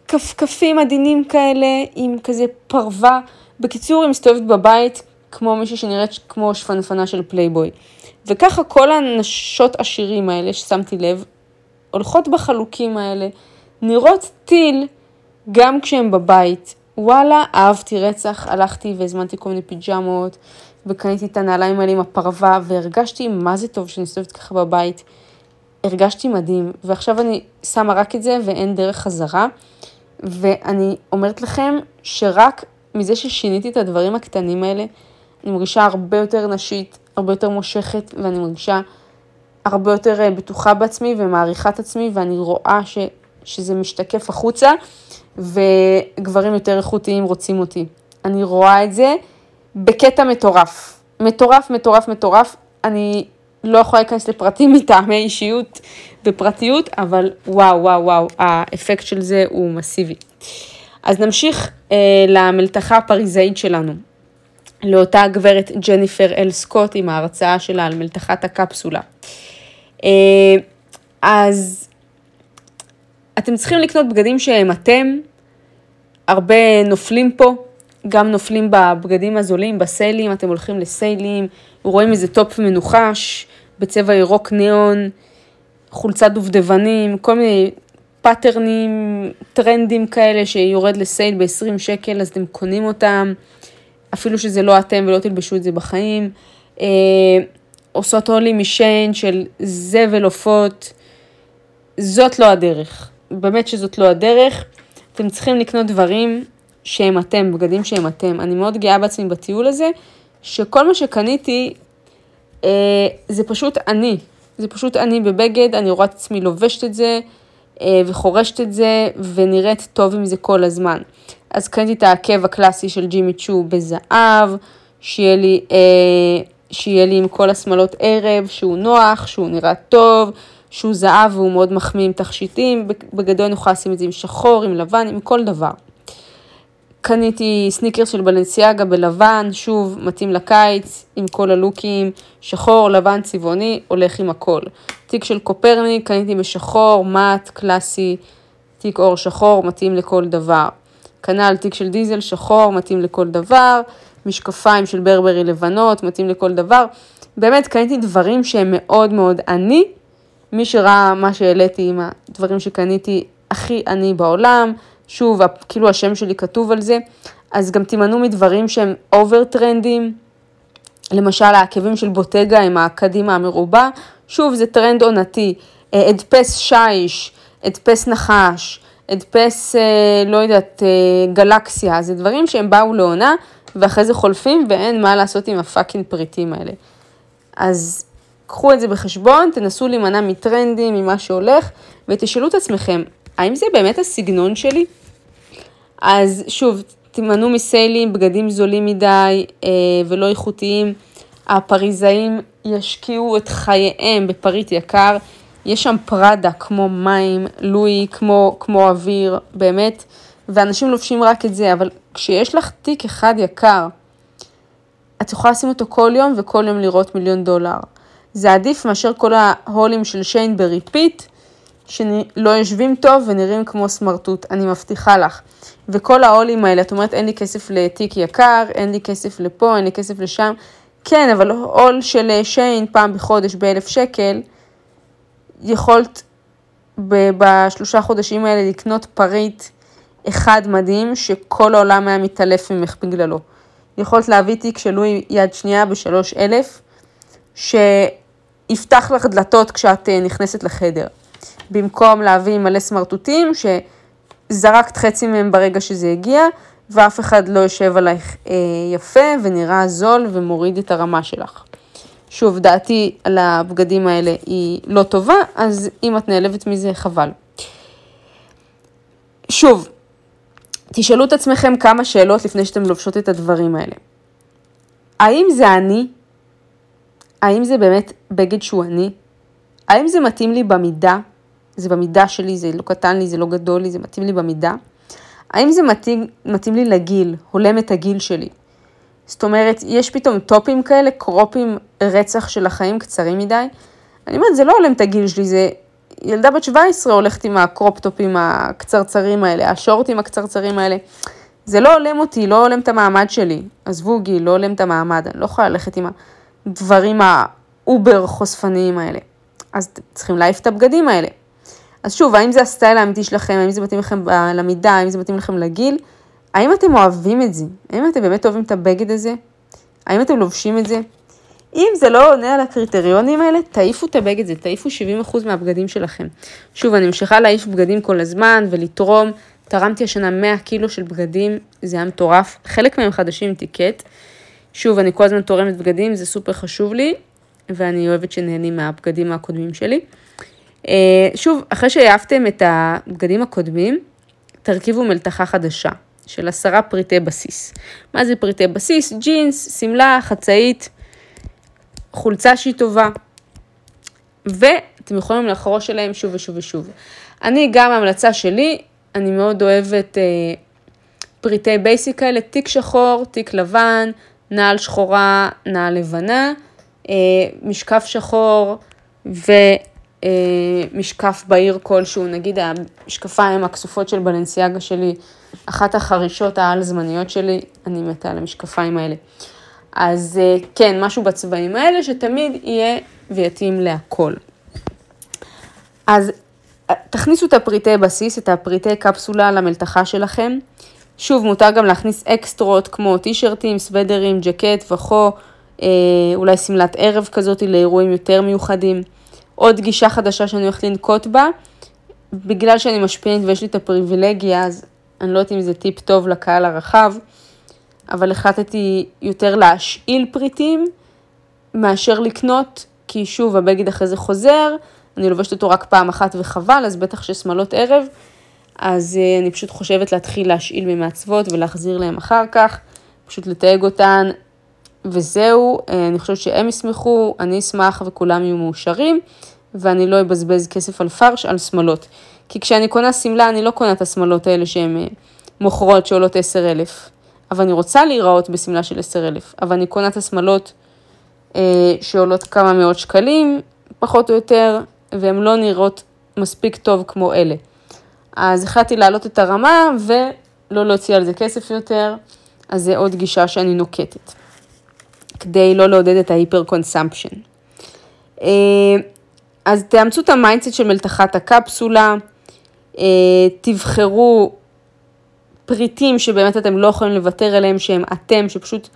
כפכפים עדינים כאלה, עם כזה פרווה. בקיצור, היא מסתובבת בבית, כמו מישהי שנראית כמו שפנפנה של פלייבוי. וככה כל הנשות עשירים האלה, ששמתי לב, הולכות בחלוקים האלה, נראות טיל, גם כשהם בבית. וואלה, אהבתי רצח, הלכתי והזמנתי כל מיני פיג'מות, וקניתי את הנעליים האלה עם הפרווה, והרגשתי מה זה טוב שאני מסתובבת ככה בבית. הרגשתי מדהים, ועכשיו אני שמה רק את זה, ואין דרך חזרה, ואני אומרת לכם, שרק מזה ששיניתי את הדברים הקטנים האלה, אני מרגישה הרבה יותר נשית, הרבה יותר מושכת, ואני מרגישה הרבה יותר בטוחה בעצמי, ומעריכה את עצמי, ואני רואה ש, שזה משתקף החוצה, וגברים יותר איכותיים רוצים אותי. אני רואה את זה בקטע מטורף, מטורף, מטורף, מטורף, אני לא יכולה להיכנס לפרטים מטעמי אישיות ופרטיות, אבל וואו, וואו, וואו, האפקט של זה הוא מסיבי. אז נמשיך אה, למלתחה הפריזאית שלנו, לאותה גברת ג'ניפר אל סקוט עם ההרצאה שלה על מלתחת הקפסולה. אה, אז אתם צריכים לקנות בגדים שהם אתם, הרבה נופלים פה, גם נופלים בבגדים הזולים, בסיילים, אתם הולכים לסיילים, רואים איזה טופ מנוחש, בצבע ירוק ניאון, חולצת דובדבנים, כל מיני פאטרנים, טרנדים כאלה שיורד לסייל ב-עשרים שקל, אז אתם קונים אותם, אפילו שזה לא אתם ולא תלבשו את זה בחיים. אה, עושות הולי משיין של זבל עופות, זאת לא הדרך, באמת שזאת לא הדרך, אתם צריכים לקנות דברים שהם אתם, בגדים שהם אתם. אני מאוד גאה בעצמי בטיול הזה, שכל מה שקניתי, אה, זה פשוט אני, זה פשוט אני בבגד, אני רואה את עצמי לובשת את זה, אה, וחורשת את זה, ונראית טוב עם זה כל הזמן. אז קניתי את העקב הקלאסי של ג'ימי צ'ו בזהב, שיהיה לי, אה, שיהיה לי עם כל השמלות ערב, שהוא נוח, שהוא נראה טוב, שהוא זהב והוא מאוד מחמיא עם תכשיטים, בגדול אני יכולה לשים את זה עם שחור, עם לבן, עם כל דבר. קניתי סניקר של בלנסיאגה בלבן, שוב, מתאים לקיץ, עם כל הלוקים, שחור, לבן, צבעוני, הולך עם הכל. תיק של קופרני, קניתי בשחור, מט, קלאסי, תיק אור שחור, מתאים לכל דבר. כנ"ל תיק של דיזל, שחור, מתאים לכל דבר. משקפיים של ברברי לבנות, מתאים לכל דבר. באמת, קניתי דברים שהם מאוד מאוד עני. מי שראה מה שהעליתי עם הדברים שקניתי הכי עני בעולם, שוב, כאילו השם שלי כתוב על זה, אז גם תימנו מדברים שהם אובר טרנדים, למשל העקבים של בוטגה עם הקדימה המרובה, שוב, זה טרנד עונתי, אדפס שיש, אדפס נחש, אדפס, לא יודעת, גלקסיה, זה דברים שהם באו לעונה, ואחרי זה חולפים, ואין מה לעשות עם הפאקינג פריטים האלה. אז קחו את זה בחשבון, תנסו להימנע מטרנדים, ממה שהולך, ותשאלו את עצמכם, האם זה באמת הסגנון שלי? אז שוב, תימנו מסיילים, בגדים זולים מדי אה, ולא איכותיים. הפריזאים ישקיעו את חייהם בפריט יקר. יש שם פרדה כמו מים, לואי כמו, כמו אוויר, באמת. ואנשים לובשים רק את זה, אבל כשיש לך תיק אחד יקר, את יכולה לשים אותו כל יום וכל יום לראות מיליון דולר. זה עדיף מאשר כל ההולים של שיין בריפיט, שלא יושבים טוב ונראים כמו סמרטוט, אני מבטיחה לך. וכל העולים האלה, את אומרת, אין לי כסף לתיק יקר, אין לי כסף לפה, אין לי כסף לשם. כן, אבל עול של שיין פעם בחודש באלף שקל, יכולת בשלושה חודשים האלה לקנות פריט אחד מדהים, שכל העולם היה מתעלף ממך בגללו. יכולת להביא תיק שלו יד שנייה בשלוש אלף, שיפתח לך דלתות כשאת נכנסת לחדר. במקום להביא מלא סמרטוטים, שזרקת חצי מהם ברגע שזה הגיע, ואף אחד לא יושב עלייך אה, יפה, ונראה זול, ומוריד את הרמה שלך. שוב, דעתי על הבגדים האלה היא לא טובה, אז אם את נעלבת מזה, חבל. שוב, תשאלו את עצמכם כמה שאלות לפני שאתם לובשות את הדברים האלה. האם זה אני? האם זה באמת בגד שהוא אני? האם זה מתאים לי במידה? זה במידה שלי, זה לא קטן לי, זה לא גדול לי, זה מתאים לי במידה. האם זה מתאים, מתאים לי לגיל, הולם את הגיל שלי? זאת אומרת, יש פתאום טופים כאלה, קרופים, רצח של החיים קצרים מדי. אני אומרת, זה לא הולם את הגיל שלי, זה ילדה בת שבע עשרה הולכת עם הקרופטופים הקצרצרים האלה, השורטים הקצרצרים האלה. זה לא הולם אותי, לא הולם את המעמד שלי. עזבו גיל, לא הולם את המעמד, אני לא יכולה ללכת עם הדברים האובר חושפניים האלה. אז צריכים להעיף את הבגדים האלה. אז שוב, האם זה הסטייל האמיתי שלכם, האם זה מתאים לכם למידה, האם זה מתאים לכם לגיל, האם אתם אוהבים את זה? האם אתם באמת אוהבים את הבגד הזה? האם אתם לובשים את זה? אם זה לא עונה על הקריטריונים האלה, תעיפו את הבגד הזה, תעיפו שבעים אחוז מהבגדים שלכם. שוב, אני ממשיכה להעיף בגדים כל הזמן ולתרום, תרמתי השנה מאה קילו של בגדים, זה היה מטורף, חלק מהם חדשים טיקט. שוב, אני כל הזמן תורמת בגדים, זה סופר חשוב לי, ואני אוהבת שנהנים מהבגדים הקודמים שלי. שוב, אחרי שהעפתם את הבגדים הקודמים, תרכיבו מלתחה חדשה של עשרה פריטי בסיס. מה זה פריטי בסיס? ג'ינס, סמלה, חצאית, חולצה שהיא טובה, ואתם יכולים לחרוש עליהם שוב ושוב ושוב. אני גם ההמלצה שלי, אני מאוד אוהבת פריטי בייסיק כאלה, תיק שחור, תיק לבן, נעל שחורה, נעל לבנה, משקף שחור ומשקף בהיר כלשהו, נגיד המשקפיים הכסופות של בלנסיאגה שלי, אחת החרישות העל זמניות שלי, אני מתה על המשקפיים האלה. אז כן, משהו בצבעים האלה שתמיד יהיה ויתאים להכל. אז תכניסו את הפריטי בסיס, את הפריטי קפסולה למלתחה שלכם. שוב, מותר גם להכניס אקסטרות כמו טישרטים, סוודרים, ג'קט וכו, אולי סמלת ערב כזאת לאירועים יותר מיוחדים. עוד גישה חדשה שאני הולכת לנקוט בה, בגלל שאני משפיעית ויש לי את הפריבילגיה, אז אני לא יודעת אם זה טיפ טוב לקהל הרחב, אבל החלטתי יותר להשאיל פריטים מאשר לקנות, כי שוב, הבגד אחרי זה חוזר, אני לובשת אותו רק פעם אחת וחבל, אז בטח שסמלות ערב, אז אני פשוט חושבת להתחיל להשאיל ממעצבות ולהחזיר להם אחר כך, פשוט לתייג אותן, וזהו, אני חושבת שהם ישמחו, אני אשמח וכולם יהיו מאושרים, ואני לא אבזבז כסף על פרש, על סמלות. כי כשאני קונה סמלה, אני לא קונה את הסמלות האלה שהן מוכרות שעולות עשר אלף, אבל אני רוצה להיראות בסמלה של עשר אלף, אבל אני קונה את הסמלות שעולות כמה מאות שקלים, פחות או יותר, והן לא נראות מספיק טוב כמו אלה. אז החלטתי להעלות את הרמה ולא להוציא על זה כסף יותר, אז זה עוד גישה שאני נוקטת, כדי לא לעודד את ההיפר קונסמפשן. אז תאמצו את המיינדסט של מלתחת הקפסולה, תבחרו פריטים שבאמת אתם לא יכולים לוותר עליהם, שהם אתם, שפשוט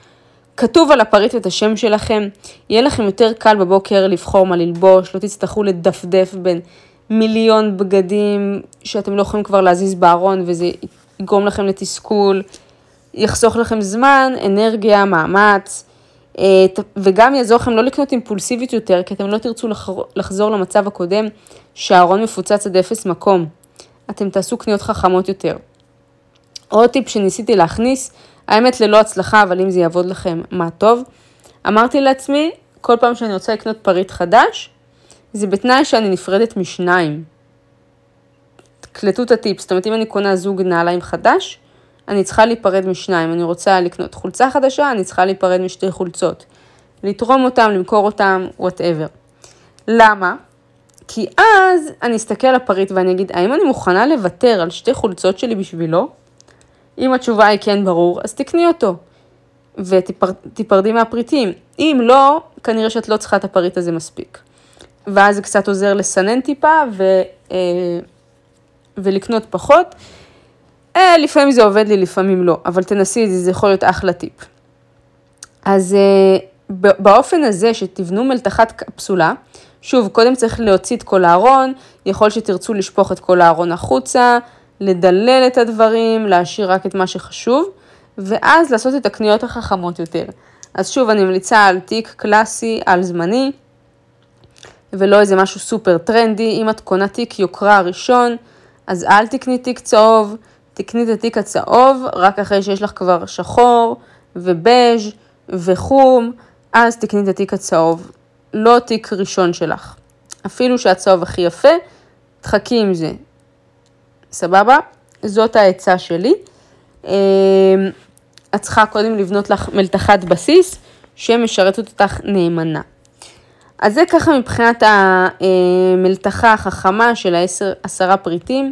כתוב על הפריט את השם שלכם, יהיה לכם יותר קל בבוקר לבחור מה ללבוש, לא תצטרכו לדפדף בין מיליון בגדים שאתם לא יכולים כבר להזיז בארון, וזה יגרום לכם לתסכול, יחסוך לכם זמן, אנרגיה, מאמץ, וגם יעזור לכם לא לקנות אימפולסיבית יותר, כי אתם לא תרצו לחזור למצב הקודם שהארון מפוצץ עד אפס מקום. אתם תעשו קניות חכמות יותר. עוד טיפ שניסיתי להכניס, האמת ללא הצלחה, אבל אם זה יעבוד לכם, מה טוב. אמרתי לעצמי, כל פעם שאני רוצה לקנות פריט חדש, זה בתנאי שאני נפרדת משניים. תקלטו את הטיפ, זאת אומרת, אם אני קונה זוג נעליים חדש, אני צריכה להיפרד משניים, אני רוצה לקנות חולצה חדשה, אני צריכה להיפרד משתי חולצות. לתרום אותם, למכור אותם, whatever. למה? כי אז אני אסתכל על הפריט ואני אגיד, האם אני מוכנה לוותר על שתי חולצות שלי בשבילו? אם התשובה היא כן ברור, אז תקני אותו, ותיפרדי מהפריטים. אם לא, כנראה שאת לא צריכה את הפריט הזה מספיק. ואז זה קצת עוזר לסנן טיפה ו, ולקנות פחות. לפעמים זה עובד לי, לפעמים לא, אבל תנסי את זה, זה יכול להיות אחלה טיפ. אז באופן הזה שתבנו מלתחת קפסולה, שוב, קודם צריך להוציא את כל הארון, יכול שתרצו לשפוך את כל הארון החוצה, לדלל את הדברים, להשאיר רק את מה שחשוב, ואז לעשות את הקניות החכמות יותר. אז שוב, אני מליצה על תיק קלאסי, על זמני, ולא איזה משהו סופר טרנדי. אם את קונה תיק יוקרה ראשון, אז אל תקני תיק צהוב, תקני את התיק הצהוב, רק אחרי שיש לך כבר שחור ובז' וחום, אז תקני את התיק הצהוב, לא תיק ראשון שלך. אפילו שהצהוב הכי יפה, תחכי עם זה. סבבה? זאת העצה שלי. את צריכה קודם לבנות לך מלתחת בסיס, שמשרתות אותך נאמנה. אז זה ככה מבחינת המלתחה החכמה של עשרה פריטים.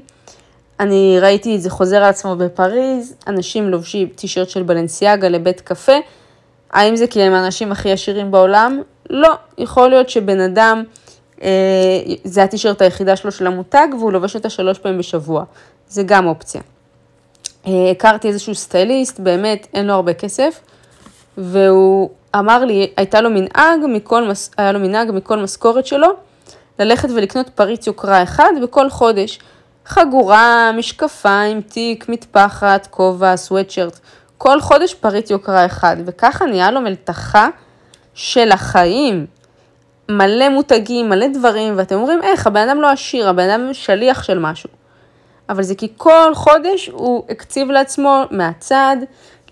אני ראיתי את זה חוזר על עצמו בפריז, אנשים לובשים טישרט של בלנסיאגה לבית קפה. האם זה כי הם האנשים הכי עשירים בעולם? לא, יכול להיות שבן אדם, אה, זה הטישרט היחידה שלו של המותג, והוא לובש אותה שלוש פעמים בשבוע. זה גם אופציה. אה, הכרתי איזשהו סטייליסט, באמת אין לו הרבה כסף, והוא אמר לי, הייתה לו מנהג מכל, היה לו מנהג מכל משכורת שלו, ללכת ולקנות פריט יוקרה אחד בכל חודש, חגורה, משקפיים, תיק, מטפחת, כובע, סוויטשרט, כל חודש פריט יוקרה אחד, וככה נהיה לו מלתחה של החיים, מלא מותגים, מלא דברים, ואתם אומרים, איך, הבן אדם לא עשיר, הבן אדם שליח של משהו, אבל זה כי כל חודש הוא הקציב לעצמו מהצד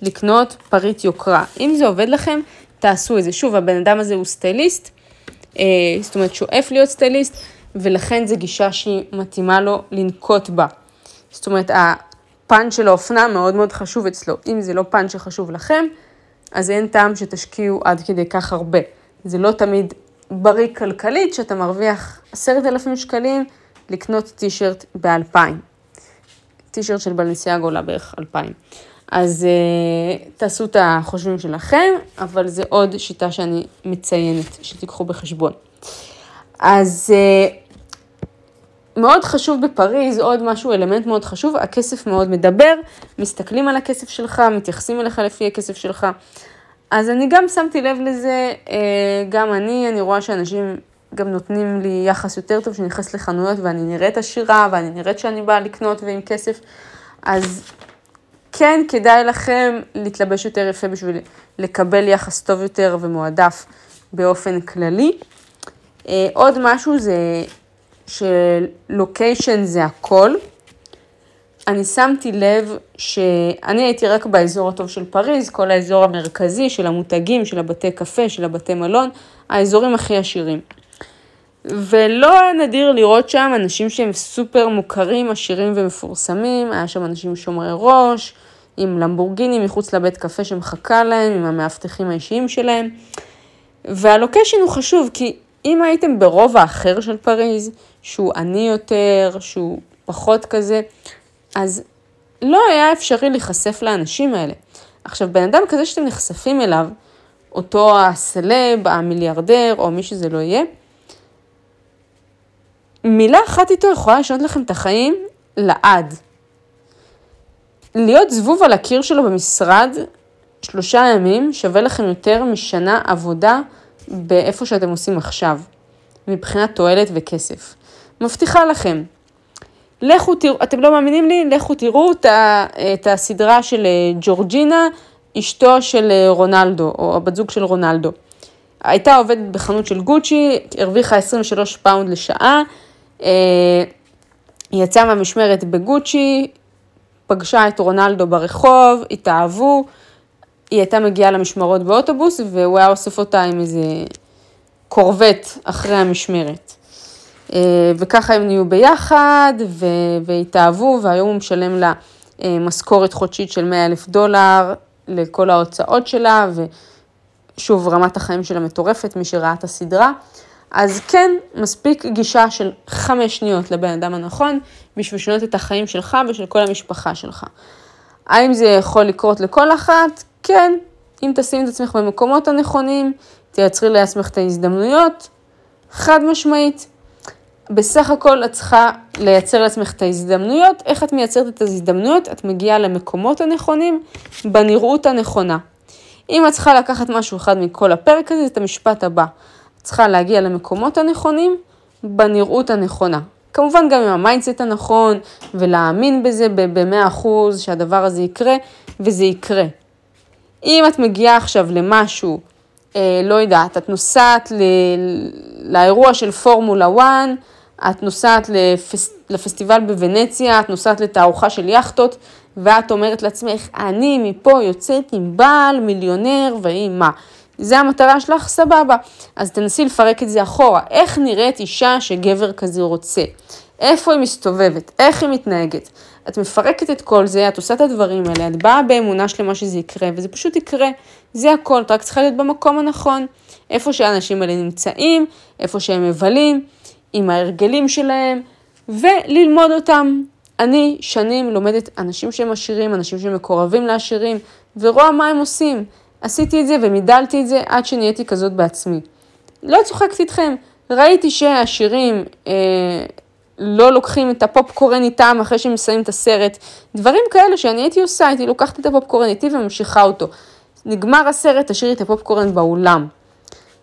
לקנות פריט יוקרה. אם זה עובד לכם, תעשו את זה. שוב, הבן אדם הזה הוא סטייליסט, זאת אומרת, שואף להיות סטייליסט, ולכן זו גישה שהיא מתאימה לו לנקוט בה. זאת אומרת, פן של האופנה מאוד מאוד חשוב אצלו. אם זה לא פן שחשוב לכם, אז אין טעם שתשקיעו עד כדי כך הרבה. זה לא תמיד בריא כלכלית שאתה מרוויח עשרת אלפים שקלים לקנות טישרט ב-אלפיים. טישרט של בלנסיאגה עולה בערך אלפיים. אז uh, תעשו את החושבים שלכם, אבל זה עוד שיטה שאני מציינת, שתיקחו בחשבון. אז uh, מאוד חשוב בפריז, עוד משהו, אלמנט מאוד חשוב, הכסף מאוד מדבר, מסתכלים על הכסף שלך, מתייחסים אליך לפי הכסף שלך. אז אני גם שמתי לב לזה, uh, גם אני, אני רואה שאנשים גם נותנים לי יחס יותר טוב, שאני נכנס לחנויות ואני נראית עשירה, ואני נראית שאני באה לקנות ועם כסף, אז... כן, כדאי לכם להתלבש יותר יפה בשביל לקבל יחס טוב יותר ומועדף באופן כללי. עוד משהו זה שלוקיישן זה הכל. אני שמתי לב שאני הייתי רק באזור הטוב של פריז, כל האזור המרכזי של המותגים, של הבתי קפה, של הבתי מלון, האזורים הכי עשירים. ולא נדיר לראות שם אנשים שהם סופר מוכרים, עשירים ומפורסמים, היה שם אנשים שומרי ראש, עם למבורגינים מחוץ לבית קפה שמחכה להם, עם המאבטחים האישיים שלהם. והלוקיישן הוא חשוב, כי אם הייתם ברובע אחר של פריז, שהוא עני יותר, שהוא פחות כזה, אז לא היה אפשרי להיחשף לאנשים האלה. עכשיו, בן אדם כזה שאתם נחשפים אליו, אותו הסלב, המיליארדר, או מי שזה לא יהיה, מילה אחת איתו יכולה לשנות לכם את החיים לעד. להיות זבוב על הקיר שלו במשרד שלושה ימים שווה לכם יותר משנה עבודה באיפה שאתם עושים עכשיו, מבחינת תועלת וכסף. מבטיחה לכם. לכו תראו, אתם לא מאמינים לי? לכו תראו את, את הסדרה של ג'ורג'ינה, אשתו של רונלדו, או הבת זוג של רונלדו. הייתה עובדת בחנות של גוצ'י, הרוויחה עשרים ושלושה פאונד לשעה, היא יצאה מהמשמרת בגוצ'י, פגשה את רונלדו ברחוב, התאהבו, היא הייתה מגיעה למשמרות באוטובוס, והוא היה אוסף אותה עם איזה קורבט אחרי המשמרת. וככה הם נהיו ביחד, והתאהבו, והיום הוא משלם לה משכורת חודשית של מאה אלף דולר, לכל ההוצאות שלה, ו... שוב, רמת החיים שלה מטורפת, מי שראה את הסדרה. אז כן, מספיק גישה של חמש שניות לבן אדם הנכון, בשביל לשנות את החיים שלך ושל כל המשפחה שלך. האם זה יכול לקרות לכל אחת? כן. אם תשים את עצמך במקומות הנכונים, תייצרי לעצמך את ההזדמנויות, חד משמעית. בסך הכל את צריכה לייצר לעצמך את ההזדמנויות. איך את מייצרת את ההזדמנויות? את מגיעה למקומות הנכונים, בנראות הנכונה. אם את צריכה לקחת משהו אחד מכל הפרק הזה, זה את המשפט הבא. את צריכה להגיע למקומות הנכונים, בנראות הנכונה. כמובן גם עם המיינדסט הנכון, ולהאמין בזה ב-מאה אחוז שהדבר הזה יקרה, וזה יקרה. אם את מגיעה עכשיו למשהו, אה, לא יודעת, את נוסעת ל- לאירוע של פורמולה אחת, את נוסעת לפס- לפסטיבל בוונציה, את נוסעת לתערוכה של יחטות, ואת אומרת לעצמך, אני מפה יוצאת עם בעל, מיליונר ואימא. זה המטרה שלך, סבבה. אז תנסי לפרק את זה אחורה. איך נראית אישה שגבר כזה רוצה? איפה היא מסתובבת? איך היא מתנהגת? את מפרקת את כל זה, את עושה את הדברים האלה, את באה באמונה שלמה שזה יקרה, וזה פשוט יקרה. זה הכל, את רק צריכה להיות במקום הנכון. איפה שהאנשים האלה נמצאים, איפה שהם מבלים, עם ההרגלים שלהם, וללמוד אותם. אני שנים לומדת אנשים שהם עשירים, אנשים שמקורבים לעשירים, ורואה מה הם עושים. עשיתי את זה ומידלתי את זה עד שנהייתי כזאת בעצמי. לא צוחקתי אתכם, ראיתי שהעשירים אה, לא לוקחים את הפופקורן איתם אחרי שהם מסיים את הסרט. דברים כאלה שאני הייתי עושה, הייתי לוקחת את הפופקורן איתי וממשיכה אותו. נגמר הסרט, תשאירי את הפופקורן באולם.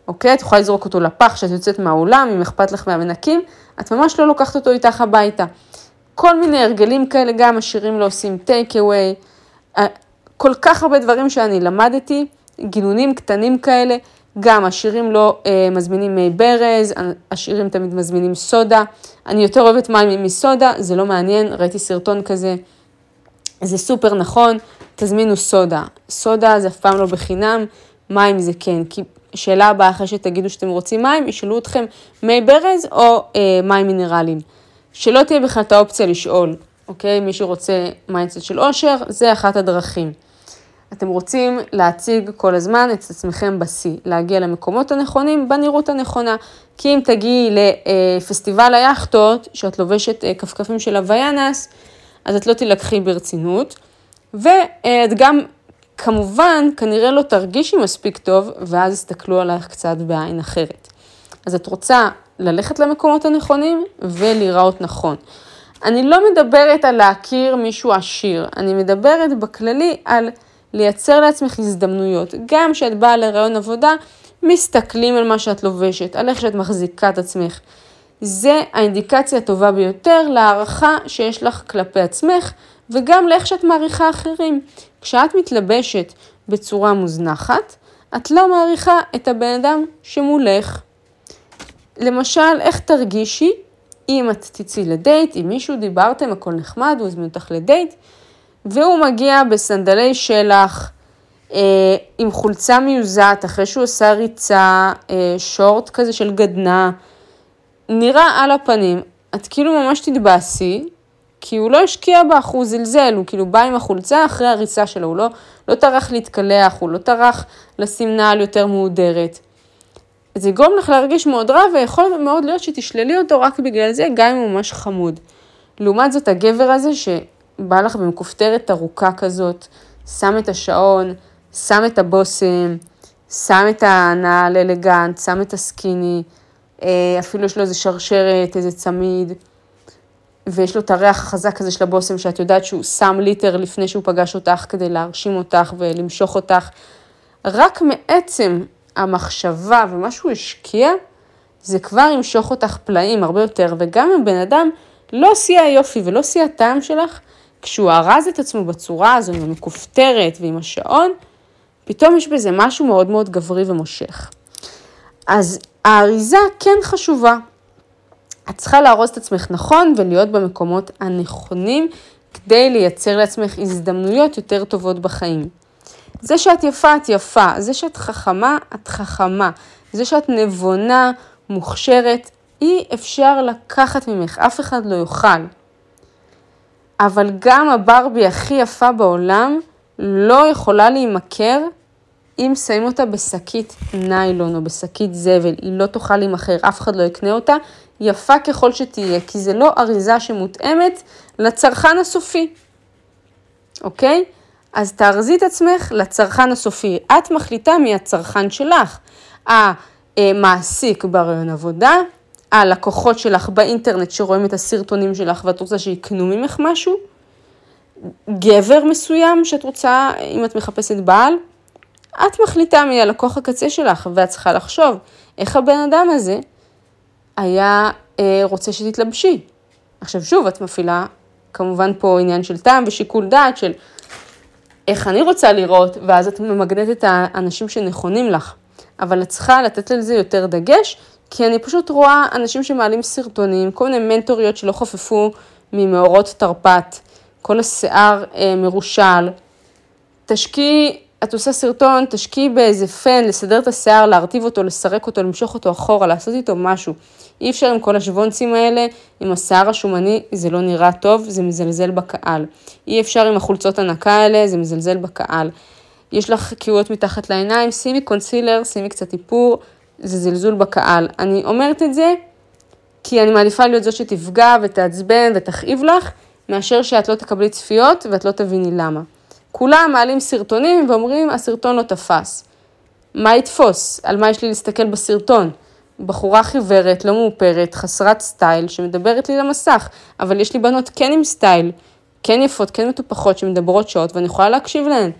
אוקיי? את יכולה לזרוק אותו לפח שאת יוצאת מהאולם, אם אכפת לך מהמנקים, את ממש לא לוקחת אותו איתך הביתה. כל מיני הרגלים כאלה, גם עשירים לא עושים טייק אווי, כל כך הרבה דברים שאני למדתי, גינונים קטנים כאלה, גם עשירים לא אה, מזמינים מי ברז, עשירים תמיד מזמינים סודה, אני יותר אוהבת מים מסודה, זה לא מעניין, ראיתי סרטון כזה, זה סופר נכון, תזמינו סודה, סודה זה אף פעם לא בחינם, מים זה כן, כי שאלה הבאה אחרי שתגידו שאתם רוצים מים, ישאלו אתכם מי ברז או אה, מים מינרלים, שלא תהיה בכלל את האופציה לשאול. אוקיי? מי שרוצה מיינדסט של עושר, זה אחת הדרכים. אתם רוצים להציג כל הזמן את עצמכם בשיא, להגיע למקומות הנכונים, בנראות הנכונה, כי אם תגיעי לפסטיבל היחטות, שאת לובשת כפכפים של הוויאנס, אז את לא תלקחי ברצינות, ואת גם כמובן כנראה לא תרגישי מספיק טוב, ואז הסתכלו עליך קצת בעין אחרת. אז את רוצה ללכת למקומות הנכונים ולראות נכון. אני לא מדברת על להכיר מישהו עשיר, אני מדברת בכללי על לייצר לעצמך הזדמנויות. גם כשאת באה לרעיון עבודה, מסתכלים על מה שאת לובשת, על איך שאת מחזיקה את עצמך. זה האינדיקציה הטובה ביותר להערכה שיש לך כלפי עצמך, וגם לאיך שאת מעריכה אחרים. כשאת מתלבשת בצורה מוזנחת, את לא מעריכה את הבן אדם שמולך. למשל, איך תרגישי אם את תצאי לדייט, אם מישהו דיברתם, הכל נחמד, הוא הזמין אותך לדייט, והוא מגיע בסנדלי שלך, אה, עם חולצה מיוזעת, אחרי שהוא עושה ריצה, אה, שורט כזה של גדנה, נראה על הפנים, את כאילו ממש תתבאסי, כי הוא לא השקיע בך, הוא זלזל, הוא כאילו בא עם החולצה אחרי הריצה שלו, הוא לא, לא טרח להתקלח, הוא לא טרח לשים נעל יותר מהודרת. זה גורם לך להרגיש מאוד רע, ויכול מאוד להיות שתשללי אותו רק בגלל זה, גם אם הוא ממש חמוד. לעומת זאת, הגבר הזה שבא לך במקופטרת ארוכה כזאת, שם את השעון, שם את הבוסם, שם את הנעל אלגנט, שם את הסקיני, אפילו יש לו איזה שרשרת, איזה צמיד, ויש לו את הריח החזק הזה של הבוסם, שאת יודעת שהוא שם ליטר לפני שהוא פגש אותך, כדי להרשים אותך ולמשוך אותך. רק מעצם המחשבה ומה שהוא השקיע, זה כבר ימשוך אותך פלאים הרבה יותר, וגם אם בן אדם לא עושה היופי ולא עושה הטעם שלך, כשהוא הרז את עצמו בצורה הזו, עם המקופטרת ועם השעון, פתאום יש בזה משהו מאוד מאוד גברי ומושך. אז האריזה כן חשובה. את צריכה להרוז את עצמך נכון ולהיות במקומות הנכונים, כדי לייצר לעצמך הזדמנויות יותר טובות בחיים. זה שאת יפה, את יפה. זה שאת חכמה, את חכמה. זה שאת נבונה, מוכשרת, אי אפשר לקחת ממך, אף אחד לא יוכל. אבל גם הברבי הכי יפה בעולם לא יכולה להימכר אם שמים אותה בשקית ניילון או בשקית זבל. היא לא תוכל להימכר, אף אחד לא יקנה אותה, יפה ככל שתהיה, כי זה לא אריזה שמותאמת לצרכן הסופי. אוקיי? אז תארזי את עצמך לצרכן הסופי. את מחליטה מי הצרכן שלך. המעסיק ברעיון עבודה, הלקוחות שלך באינטרנט שרואים את הסרטונים שלך ואת רוצה שיקנו ממך משהו, גבר מסוים שאת רוצה, אם את מחפשת בעל, את מחליטה מי הלקוח הקצה שלך, ואת צריכה לחשוב איך הבן אדם הזה היה רוצה שתתלבשי. עכשיו שוב, את מפעילה כמובן פה עניין של טעם ושיקול דעת של איך אני רוצה לראות, ואז את ממגנטת את האנשים שנכונים לך. אבל את צריכה לתת לזה יותר דגש, כי אני פשוט רואה אנשים שמעלים סרטונים, כל מיני מנטוריות שלא חופפו ממאורות תרפת, כל השיער אה, מרושל. תשקיעי, את עושה סרטון, תשקיעי באיזה פן, לסדר את השיער, להרטיב אותו, לסרק אותו, למשוך אותו אחורה, לעשות איתו משהו. אי אפשר עם כל השוונצים האלה, עם השיער השומני, זה לא נראה טוב, זה מזלזל בקהל. אי אפשר עם החולצות הנקה האלה, זה מזלזל בקהל. יש לך קירות מתחת לעיניים, שימי קונסילר, שימי קצת איפור, זה זלזול בקהל. אני אומרת את זה, כי אני מעדיפה להיות זאת שתפגע ותעצבן ותכאיב לך, מאשר שאת לא תקבלי צפיות ואת לא תביני למה. כולם מעלים סרטונים ואומרים, הסרטון לא תפס. מה יתפוס? על מה יש לי להסתכל בסרטון? בחורה חיוורת, לא מאופרת, חסרת סטייל, שמדברת לי למסך, אבל יש לי בנות כן עם סטייל, כן יפות, כן מטופחות, שמדברות שעות, ואני יכולה להקשיב להן.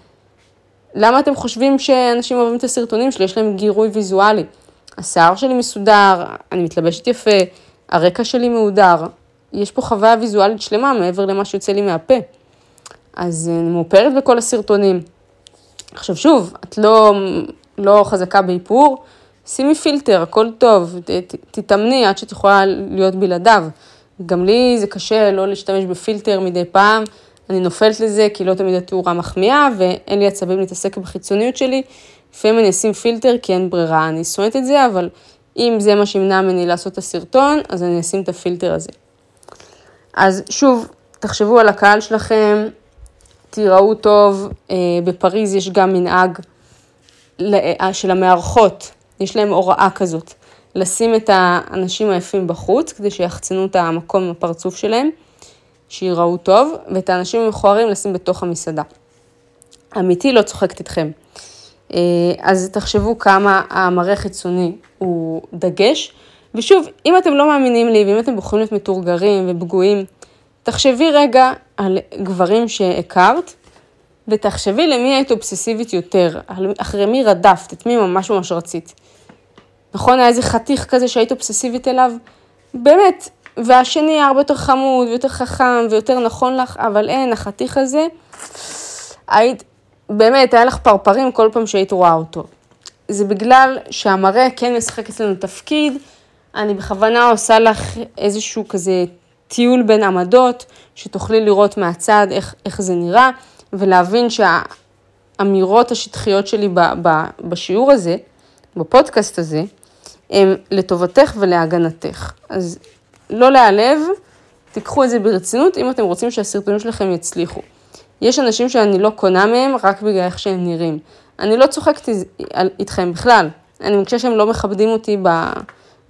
למה אתם חושבים שאנשים אוהבים את הסרטונים שלי? יש להם גירוי ויזואלי. השיער שלי מסודר, אני מתלבשת יפה, הרקע שלי מהודר. יש פה חוויה ויזואלית שלמה מעבר למה שיוצא לי מהפה. אז אני מאופרת בכל הסרטונים. עכשיו שוב, את לא, לא חזקה באיפור, שימי פילטר, הכל טוב, ת, תתאמני עד שאת יכולה להיות בלעדיו. גם לי זה קשה לא להשתמש בפילטר מדי פעם, אני נופלת לזה כי לא תמיד התאורה מחמיאה, ואין לי עצבים להתעסק בחיצוניות שלי. לפעמים אני אשים פילטר כי אין ברירה, אני שונאת את זה, אבל אם זה מה שימנע ממני לעשות את הסרטון, אז אני אשים את הפילטר הזה. אז שוב, תחשבו על הקהל שלכם, תראו טוב. בפריז יש גם מנהג של המערכות, יש להם הוראה כזאת, לשים את האנשים היפים בחוץ, כדי שיחצנו את המקום עם הפרצוף שלהם, שיראו טוב, ואת האנשים המכוערים לשים בתוך המסעדה. אמיתי לא צוחקת אתכם. אז תחשבו כמה המראה חיצוני הוא דגש, ושוב, אם אתם לא מאמינים לי, ואם אתם בוחרים להיות מתורגרים ובגועים, תחשבי רגע על גברים שהכרת, ותחשבי למי היית אובססיבית יותר, אחרי מי רדפת, את מי ממש ממש רצית. נכון, היה איזה חתיך כזה שהיית אובססיבית אליו? באמת, והשני היה הרבה יותר חמוד, ויותר חכם, ויותר נכון לך, אבל אין, החתיך הזה, היית, באמת, היה לך פרפרים כל פעם שהיית רואה אותו. זה בגלל שהמראה כן משחק אצלנו תפקיד, אני בכוונה עושה לך איזשהו כזה טיול בין עמדות, שתוכלי לראות מהצד איך, איך זה נראה, ולהבין שהאמירות השטחיות שלי ב, ב, בשיעור הזה, בפודקאסט הזה, הם לטובתך ולהגנתך. אז לא להעלב, תיקחו את זה ברצינות, אם אתם רוצים שהסרטונים שלכם יצליחו. יש אנשים שאני לא קונה מהם רק בגלל איך שהם נראים. אני לא צוחקת איתכם בכלל, אני מקשה שהם לא מכבדים אותי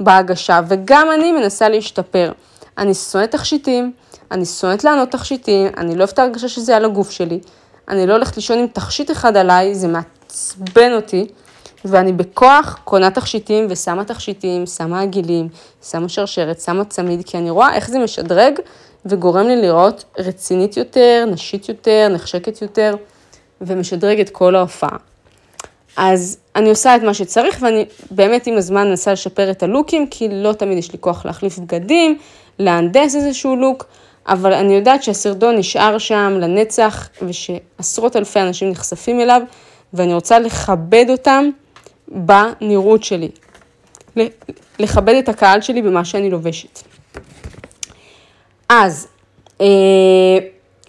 בהגשה, וגם אני מנסה להשתפר. אני שונאת תכשיטים, אני שונאת לענות תכשיטים, אני לא אוהבת את ההרגשה שזה על הגוף שלי, אני לא הולכת לישון עם תכשיט אחד עליי, זה מעצבן אותי, ואני בכוח קונה תכשיטים ושמה תכשיטים, שמה עגילים, שמה שרשרת, שמה צמיד, כי אני רואה איך זה משדרג וגורם לי לראות רצינית יותר, נשית יותר, נחשקת יותר, ומשדרג את כל ההופעה. אז אני עושה את מה שצריך, ואני באמת עם הזמן נסה לשפר את הלוקים, כי לא תמיד יש לי כוח להחליף בגדים, להנדס איזשהו לוק, אבל אני יודעת שהסרטון נשאר שם לנצח, ושעשרות אלפי אנשים נחשפים אליו, ואני רוצה לכבד אותם בנראות שלי. לכבד את הקהל שלי במה שאני לובשת. אז,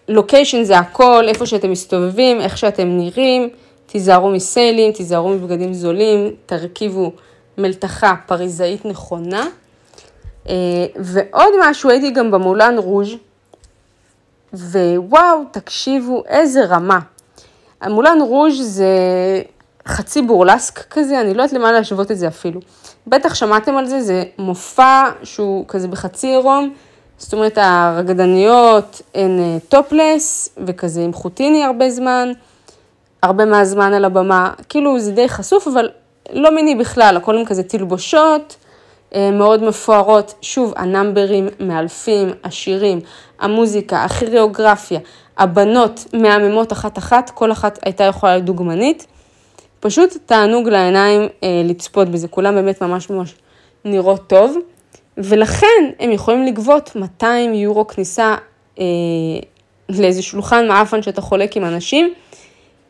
לוקיישן זה הכל, איפה שאתם מסתובבים, איך שאתם נראים, תיזהרו מסיילים, תיזהרו מבגדים זולים, תרכיבו מלתחה פריזאית נכונה. ועוד משהו, הייתי גם במולן רוז' ווואו, תקשיבו, איזה רמה. המולן רוז' זה חצי בורלסק כזה, אני לא יודעת למה להשוות את זה אפילו. בטח שמעתם על זה, זה מופע שהוא כזה בחצי עירום, זאת אומרת, הרגדניות הן טופלס, וכזה עם חוטיני הרבה זמן, הרבה מהזמן על הבמה, כאילו זה די חשוף, אבל לא מיני בכלל, הכל הם כזה תלבושות, מאוד מפוארות, שוב, הנמברים מאלפים, עשירים, המוזיקה, הכיריאוגרפיה, הבנות מהממות אחת-אחת, כל אחת הייתה יכולה להיות דוגמנית, פשוט תענוג לעיניים לצפות בזה, כולם באמת ממש ממש נראות טוב, ולכן הם יכולים לגבות מאתיים יורו כניסה אה, לאיזה שולחן מאפן שאתה חולק עם אנשים,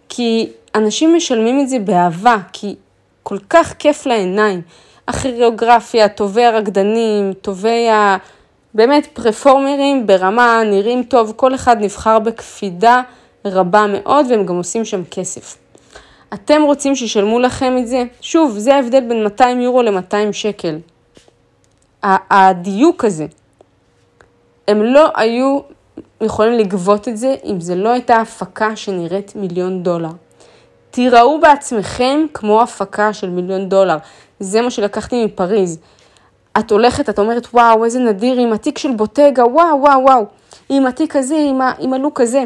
כי אנשים משלמים את זה באהבה, כי כל כך כיף לעיניים. הכיריאוגרפיה, טובי הרקדנים, טובי ה... באמת פרפורמרים ברמה, נראים טוב, כל אחד נבחר בקפידה רבה מאוד, והם גם עושים שם כסף. אתם רוצים שישלמו לכם את זה? שוב, זה ההבדל בין מאתיים יורו ל-מאתיים שקל. הדיוק הזה, הם לא היו יכולים לגבות את זה אם זה לא הייתה הפקה שנראית מיליון דולר. תיראו בעצמכם כמו הפקה של מיליון דולר. זה מה שלקחתי מפריז. את הולכת, את אומרת, וואו, איזה נדיר, עם התיק של בוטגה, וואו, וואו, וואו, עם התיק הזה, עם, ה... עם הלוק הזה.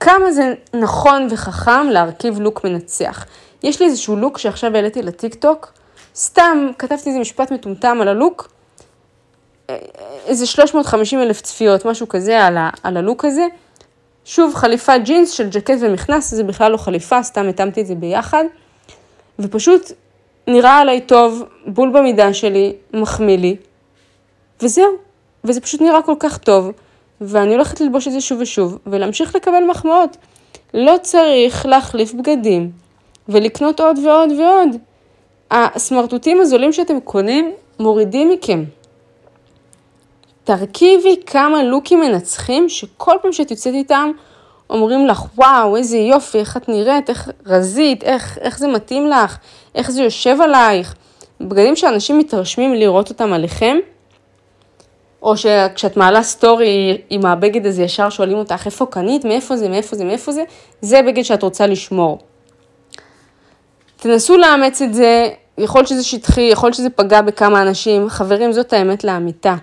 כמה זה נכון וחכם להרכיב לוק מנצח. יש לי איזשהו לוק שעכשיו העליתי לטיק-טוק, סתם כתבתי איזה משפט מטומטם על הלוק, איזה שלוש מאות וחמישים אלף צפיות, משהו כזה על, ה, על הלוק הזה. שוב, חליפה ג'ינס של ג'קט ומכנס, זה בכלל לא חליפה, סתם התאמתי את זה ביחד. ופשוט נראה עליי טוב, בול במידה שלי, מחמיא לי. וזהו, וזה פשוט נראה כל כך טוב. ואני הולכת ללבוש את זה שוב ושוב, ולהמשיך לקבל מחמאות. לא צריך להחליף בגדים, ולקנות עוד ועוד ועוד. הסמרטוטים הזולים שאתם קונים מורידים מכם. תרכיבי כמה לוקים מנצחים שכל פעם שתוצאת איתם אומרים לך, וואו, איזה יופי, איך את נראית, איך רזית, איך, איך זה מתאים לך, איך זה יושב עלייך. בגדים שאנשים מתרשמים לראות אותם עליכם, או שכשאת מעלה סטורי עם הבגד הזה ישר שואלים אותך איפה קנית, מאיפה זה, מאיפה זה, מאיפה זה, זה בגד שאת רוצה לשמור. תנסו לאמץ את זה, יכול שזה שטחי, יכול שזה פגע בכמה אנשים, חברים זאת האמת לאמיתה.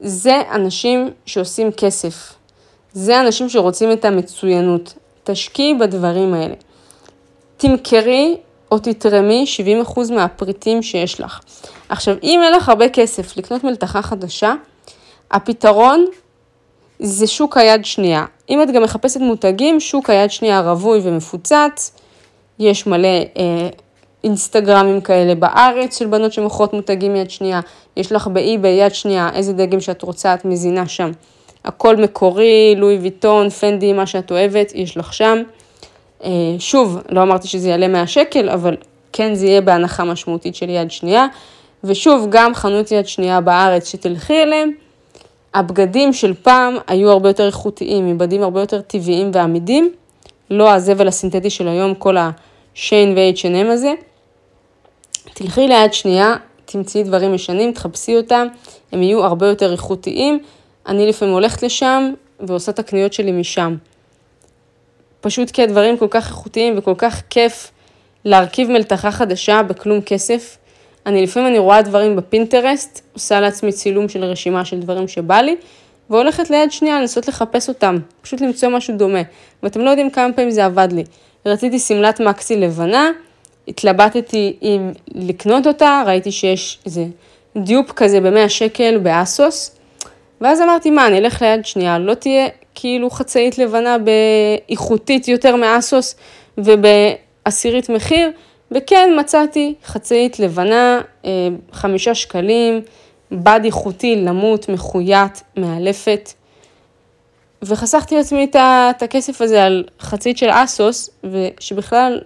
זה אנשים שעושים כסף, זה אנשים שרוצים את המצוינות, תשקיעי בדברים האלה. תמכרי או תתרמי שבעים אחוז מהפריטים שיש לך. עכשיו, אם אין לך הרבה כסף לקנות מלתחה חדשה, הפתרון זה שוק היד שנייה. אם את גם מחפשת מותגים, שוק היד שנייה רווי ומפוצץ, יש מלא אה, אינסטגרמים כאלה בארץ של בנות שמוכרות מותגים יד שנייה, יש לך באי ביד שנייה, איזה דגם שאת רוצה, את מזינה שם. הכל מקורי, לואי ויטון, פנדי, מה שאת אוהבת, יש לך שם. אה, שוב, לא אמרתי שזה יעלה מאה שקל, אבל כן זה יהיה בהנחה משמעותית של יד שנייה, ושוב, גם חנות יד שנייה בארץ שתלכי אליהם, הבגדים של פעם היו הרבה יותר איכותיים, מבדים הרבה יותר טבעיים ועמידים, לא הזבל הסינתטי של היום, כל השיין ו-אייץ' אנד אם הזה. תלכי ליד שנייה, תמצאי דברים משנים, תחפשי אותם, הם יהיו הרבה יותר איכותיים, אני לפעמים הולכת לשם ועושה את הקניות שלי משם. פשוט כי הדברים כל כך איכותיים וכל כך כיף להרכיב מלתחה חדשה בכלום כסף, אני לפעמים אני רואה דברים בפינטרסט, עושה לעצמי צילום של רשימה של דברים שבא לי, והולכת ליד שנייה לנסות לחפש אותם, פשוט למצוא משהו דומה. ואתם לא יודעים כמה פעמים זה עבד לי. רציתי סמלת מקסי לבנה, התלבטתי אם לקנות אותה, ראיתי שיש איזה דיופ כזה ב-מאה שקל באסוס, ואז אמרתי, מה, אני אלך ליד שנייה, לא תהיה כאילו חצאית לבנה באיכותית יותר מאסוס ובעשירית מחיר, וכן, מצאתי חצאית לבנה, חמישה שקלים, בד איכותי, למות, מחויית, מאלפת, וחסכתי לעצמי את הכסף הזה על חצאית של אסוס, שבכלל,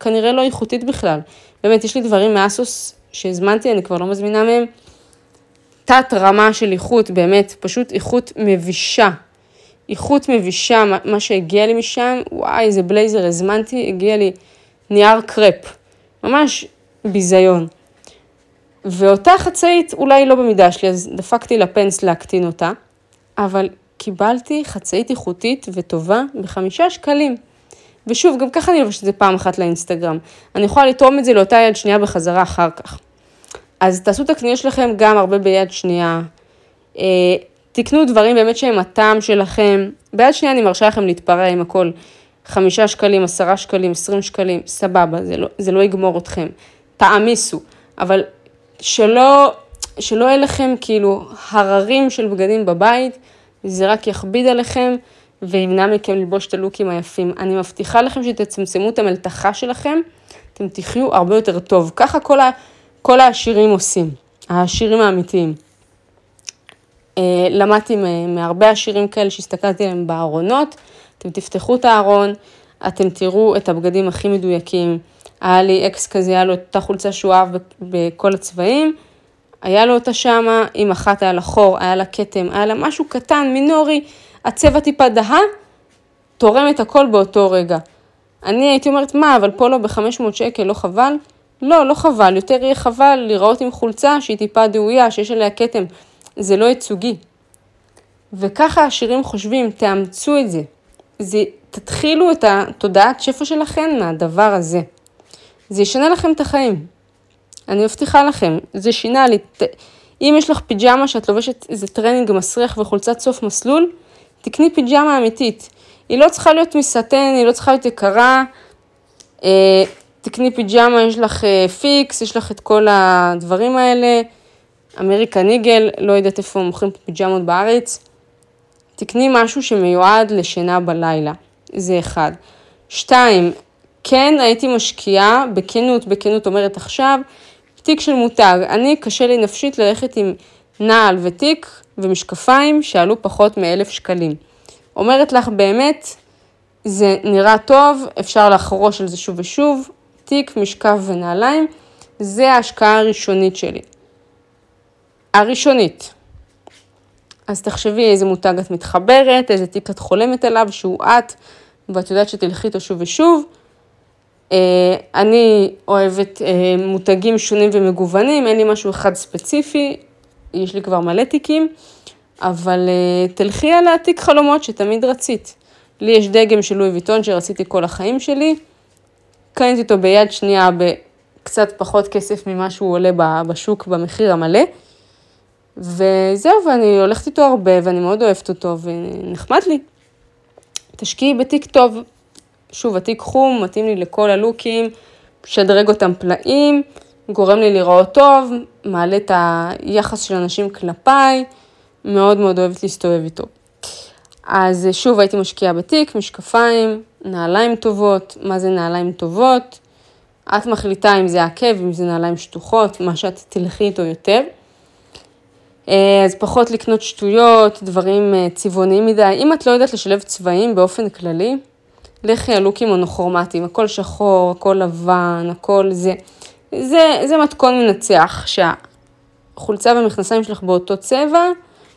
כנראה לא איכותית בכלל. באמת, יש לי דברים מאסוס שהזמנתי, אני כבר לא מזמינה מהם, תת רמה של איכות, באמת, פשוט איכות מבישה. איכות מבישה, מה שהגיע לי משם, וואי, איזה בלייזר הזמנתי, הגיע לי נייר קרפ, ממש ביזיון. ואותה חצאית אולי לא במידה שלי, אז דפקתי לפנס להקטין אותה, אבל קיבלתי חצאית איכותית וטובה בחמישה שקלים. ושוב, גם ככה אני לובשת את זה פעם אחת לאינסטגרם. אני יכולה לתרום את זה לאותה יד שנייה בחזרה אחר כך. אז תעשו את הקניות שלכם גם הרבה ביד שנייה. תקנו דברים באמת שהם הטעם שלכם. ביד שנייה אני מרשה לכם להתפרע עם הכל. חמישה שקלים, עשרה שקלים, עשרים שקלים, סבבה, זה לא, זה לא יגמור אתכם. תעמיסו, אבל שלא, שלא יהיה לכם כאילו הררים של בגדים בבית, זה רק יכביד עליכם וימנע מכם ללבוש את הלוקים היפים. אני מבטיחה לכם שתצמצמו את המלתחה שלכם, אתם תחיו הרבה יותר טוב. ככה כל, ה, כל העשירים עושים, העשירים האמיתיים. למדתי מהרבה עשירים כאלה שהסתכלתי עליהם בארונות, אתם תפתחו את הארון, אתם תראו את הבגדים הכי מדויקים, היה לי אקס כזה, היה לו אותה חולצה שואב בכל הצבעים, היה לו אותה שמה, עם אחת היה לה חור, היה לה קטם, היה לה משהו קטן, מינורי, הצבע טיפה דהה, תורם את הכל באותו רגע. אני הייתי אומרת, מה, אבל פה לא ב-חמש מאות שקל, לא חבל? לא, לא חבל, יותר יהיה חבל לראות עם חולצה שהיא טיפה דהויה, שיש עליה קטם, זה לא ייצוגי. וככה השירים חושבים, תאמצו את זה. זה, תתחילו את התודעת שפע שלכם מהדבר הזה. זה ישנה לכם את החיים. אני מבטיחה לכם, זה שינה לי. אם יש לך פיג'מה שאת לובשת איזה טרנינג מסריח וחולצת סוף מסלול, תקני פיג'מה אמיתית. היא לא צריכה להיות מסתן, היא לא צריכה להיות יקרה. תקני פיג'מה, יש לך פיקס, יש לך את כל הדברים האלה. אמריקן איגל, לא יודעת איפה מוכרים פיג'מות בארץ. תקני משהו שמיועד לשינה בלילה, זה אחד. שתיים, כן הייתי משקיעה, בכנות, בכנות אומרת עכשיו, תיק של מותג. אני קשה לי נפשית ללכת עם נעל ותיק ומשקפיים שעלו פחות מאלף שקלים. אומרת לך באמת, זה נראה טוב, אפשר לחרוש על זה שוב ושוב, תיק, משקף ונעליים, זה ההשקעה הראשונית שלי. הראשונית. אז תחשבי איזה מותג את מתחברת, איזה טיפ את חולמת עליו, שהוא את, ואת יודעת שתלכי אותו שוב ושוב. אני אוהבת מותגים שונים ומגוונים, אין לי משהו אחד ספציפי, יש לי כבר מלא תיקים, אבל תלכי על התיק חלומות שתמיד רצית. לי יש דגם של לואי ויטון שרציתי כל החיים שלי, קניתי אותו ביד שנייה בקצת פחות כסף ממה שהוא עולה בשוק במחיר המלא, וזהו, ואני הולכת איתו הרבה, ואני מאוד אוהבת אותו, ונחמד לי. תשקיעי בתיק טוב, שוב, התיק חום, מתאים לי לכל הלוקים, שדרג אותם פלאים, גורם לי לראות טוב, מעלה את היחס של אנשים כלפיי, מאוד מאוד אוהבת להסתובב איתו. אז שוב, הייתי משקיעה בתיק, משקפיים, נעליים טובות, מה זה נעליים טובות, את מחליטה אם זה עקב, אם זה נעליים שטוחות, מה שאת תלכי איתו יותר. אז פחות לקנות שטויות, דברים צבעוניים מדי. אם את לא יודעת לשלב צבעים באופן כללי, לכי על לוקים מונוכרומטיים, הכל שחור, הכל לבן, הכל זה. זה, זה מתכון מנצח, שהחולצה והמכנסיים שלך באותו צבע,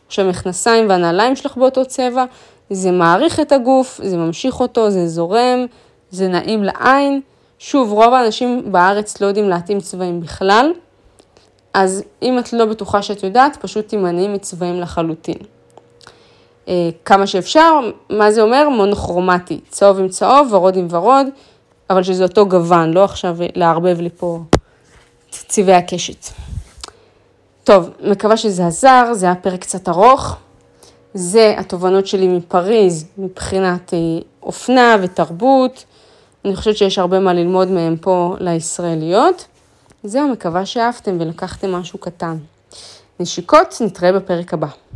שהמכנסיים והנעליים שלך באותו צבע, זה מעריך את הגוף, זה ממשיך אותו, זה זורם, זה נעים לעין. שוב, רוב האנשים בארץ לא יודעים להתאים צבעים בכלל, אז אם את לא בטוחה שאת יודעת, פשוט תימנעי מצבעים לחלוטין. כמה שאפשר, מה זה אומר? מונוכרומטי, צהוב עם צהוב, ורוד עם ורוד, אבל שזה אותו גוון, לא עכשיו להרבב לי פה צבעי הקשת. טוב, מקווה שזה עזר, זה היה פרק קצת ארוך, זה התובנות שלי מפריז, מבחינת אופנה ותרבות, אני חושבת שיש הרבה מה ללמוד מהם פה לישראליות, זהו, מקווה שאהבתם ולקחתם משהו קטן. נשיקות, נתראה בפרק הבא.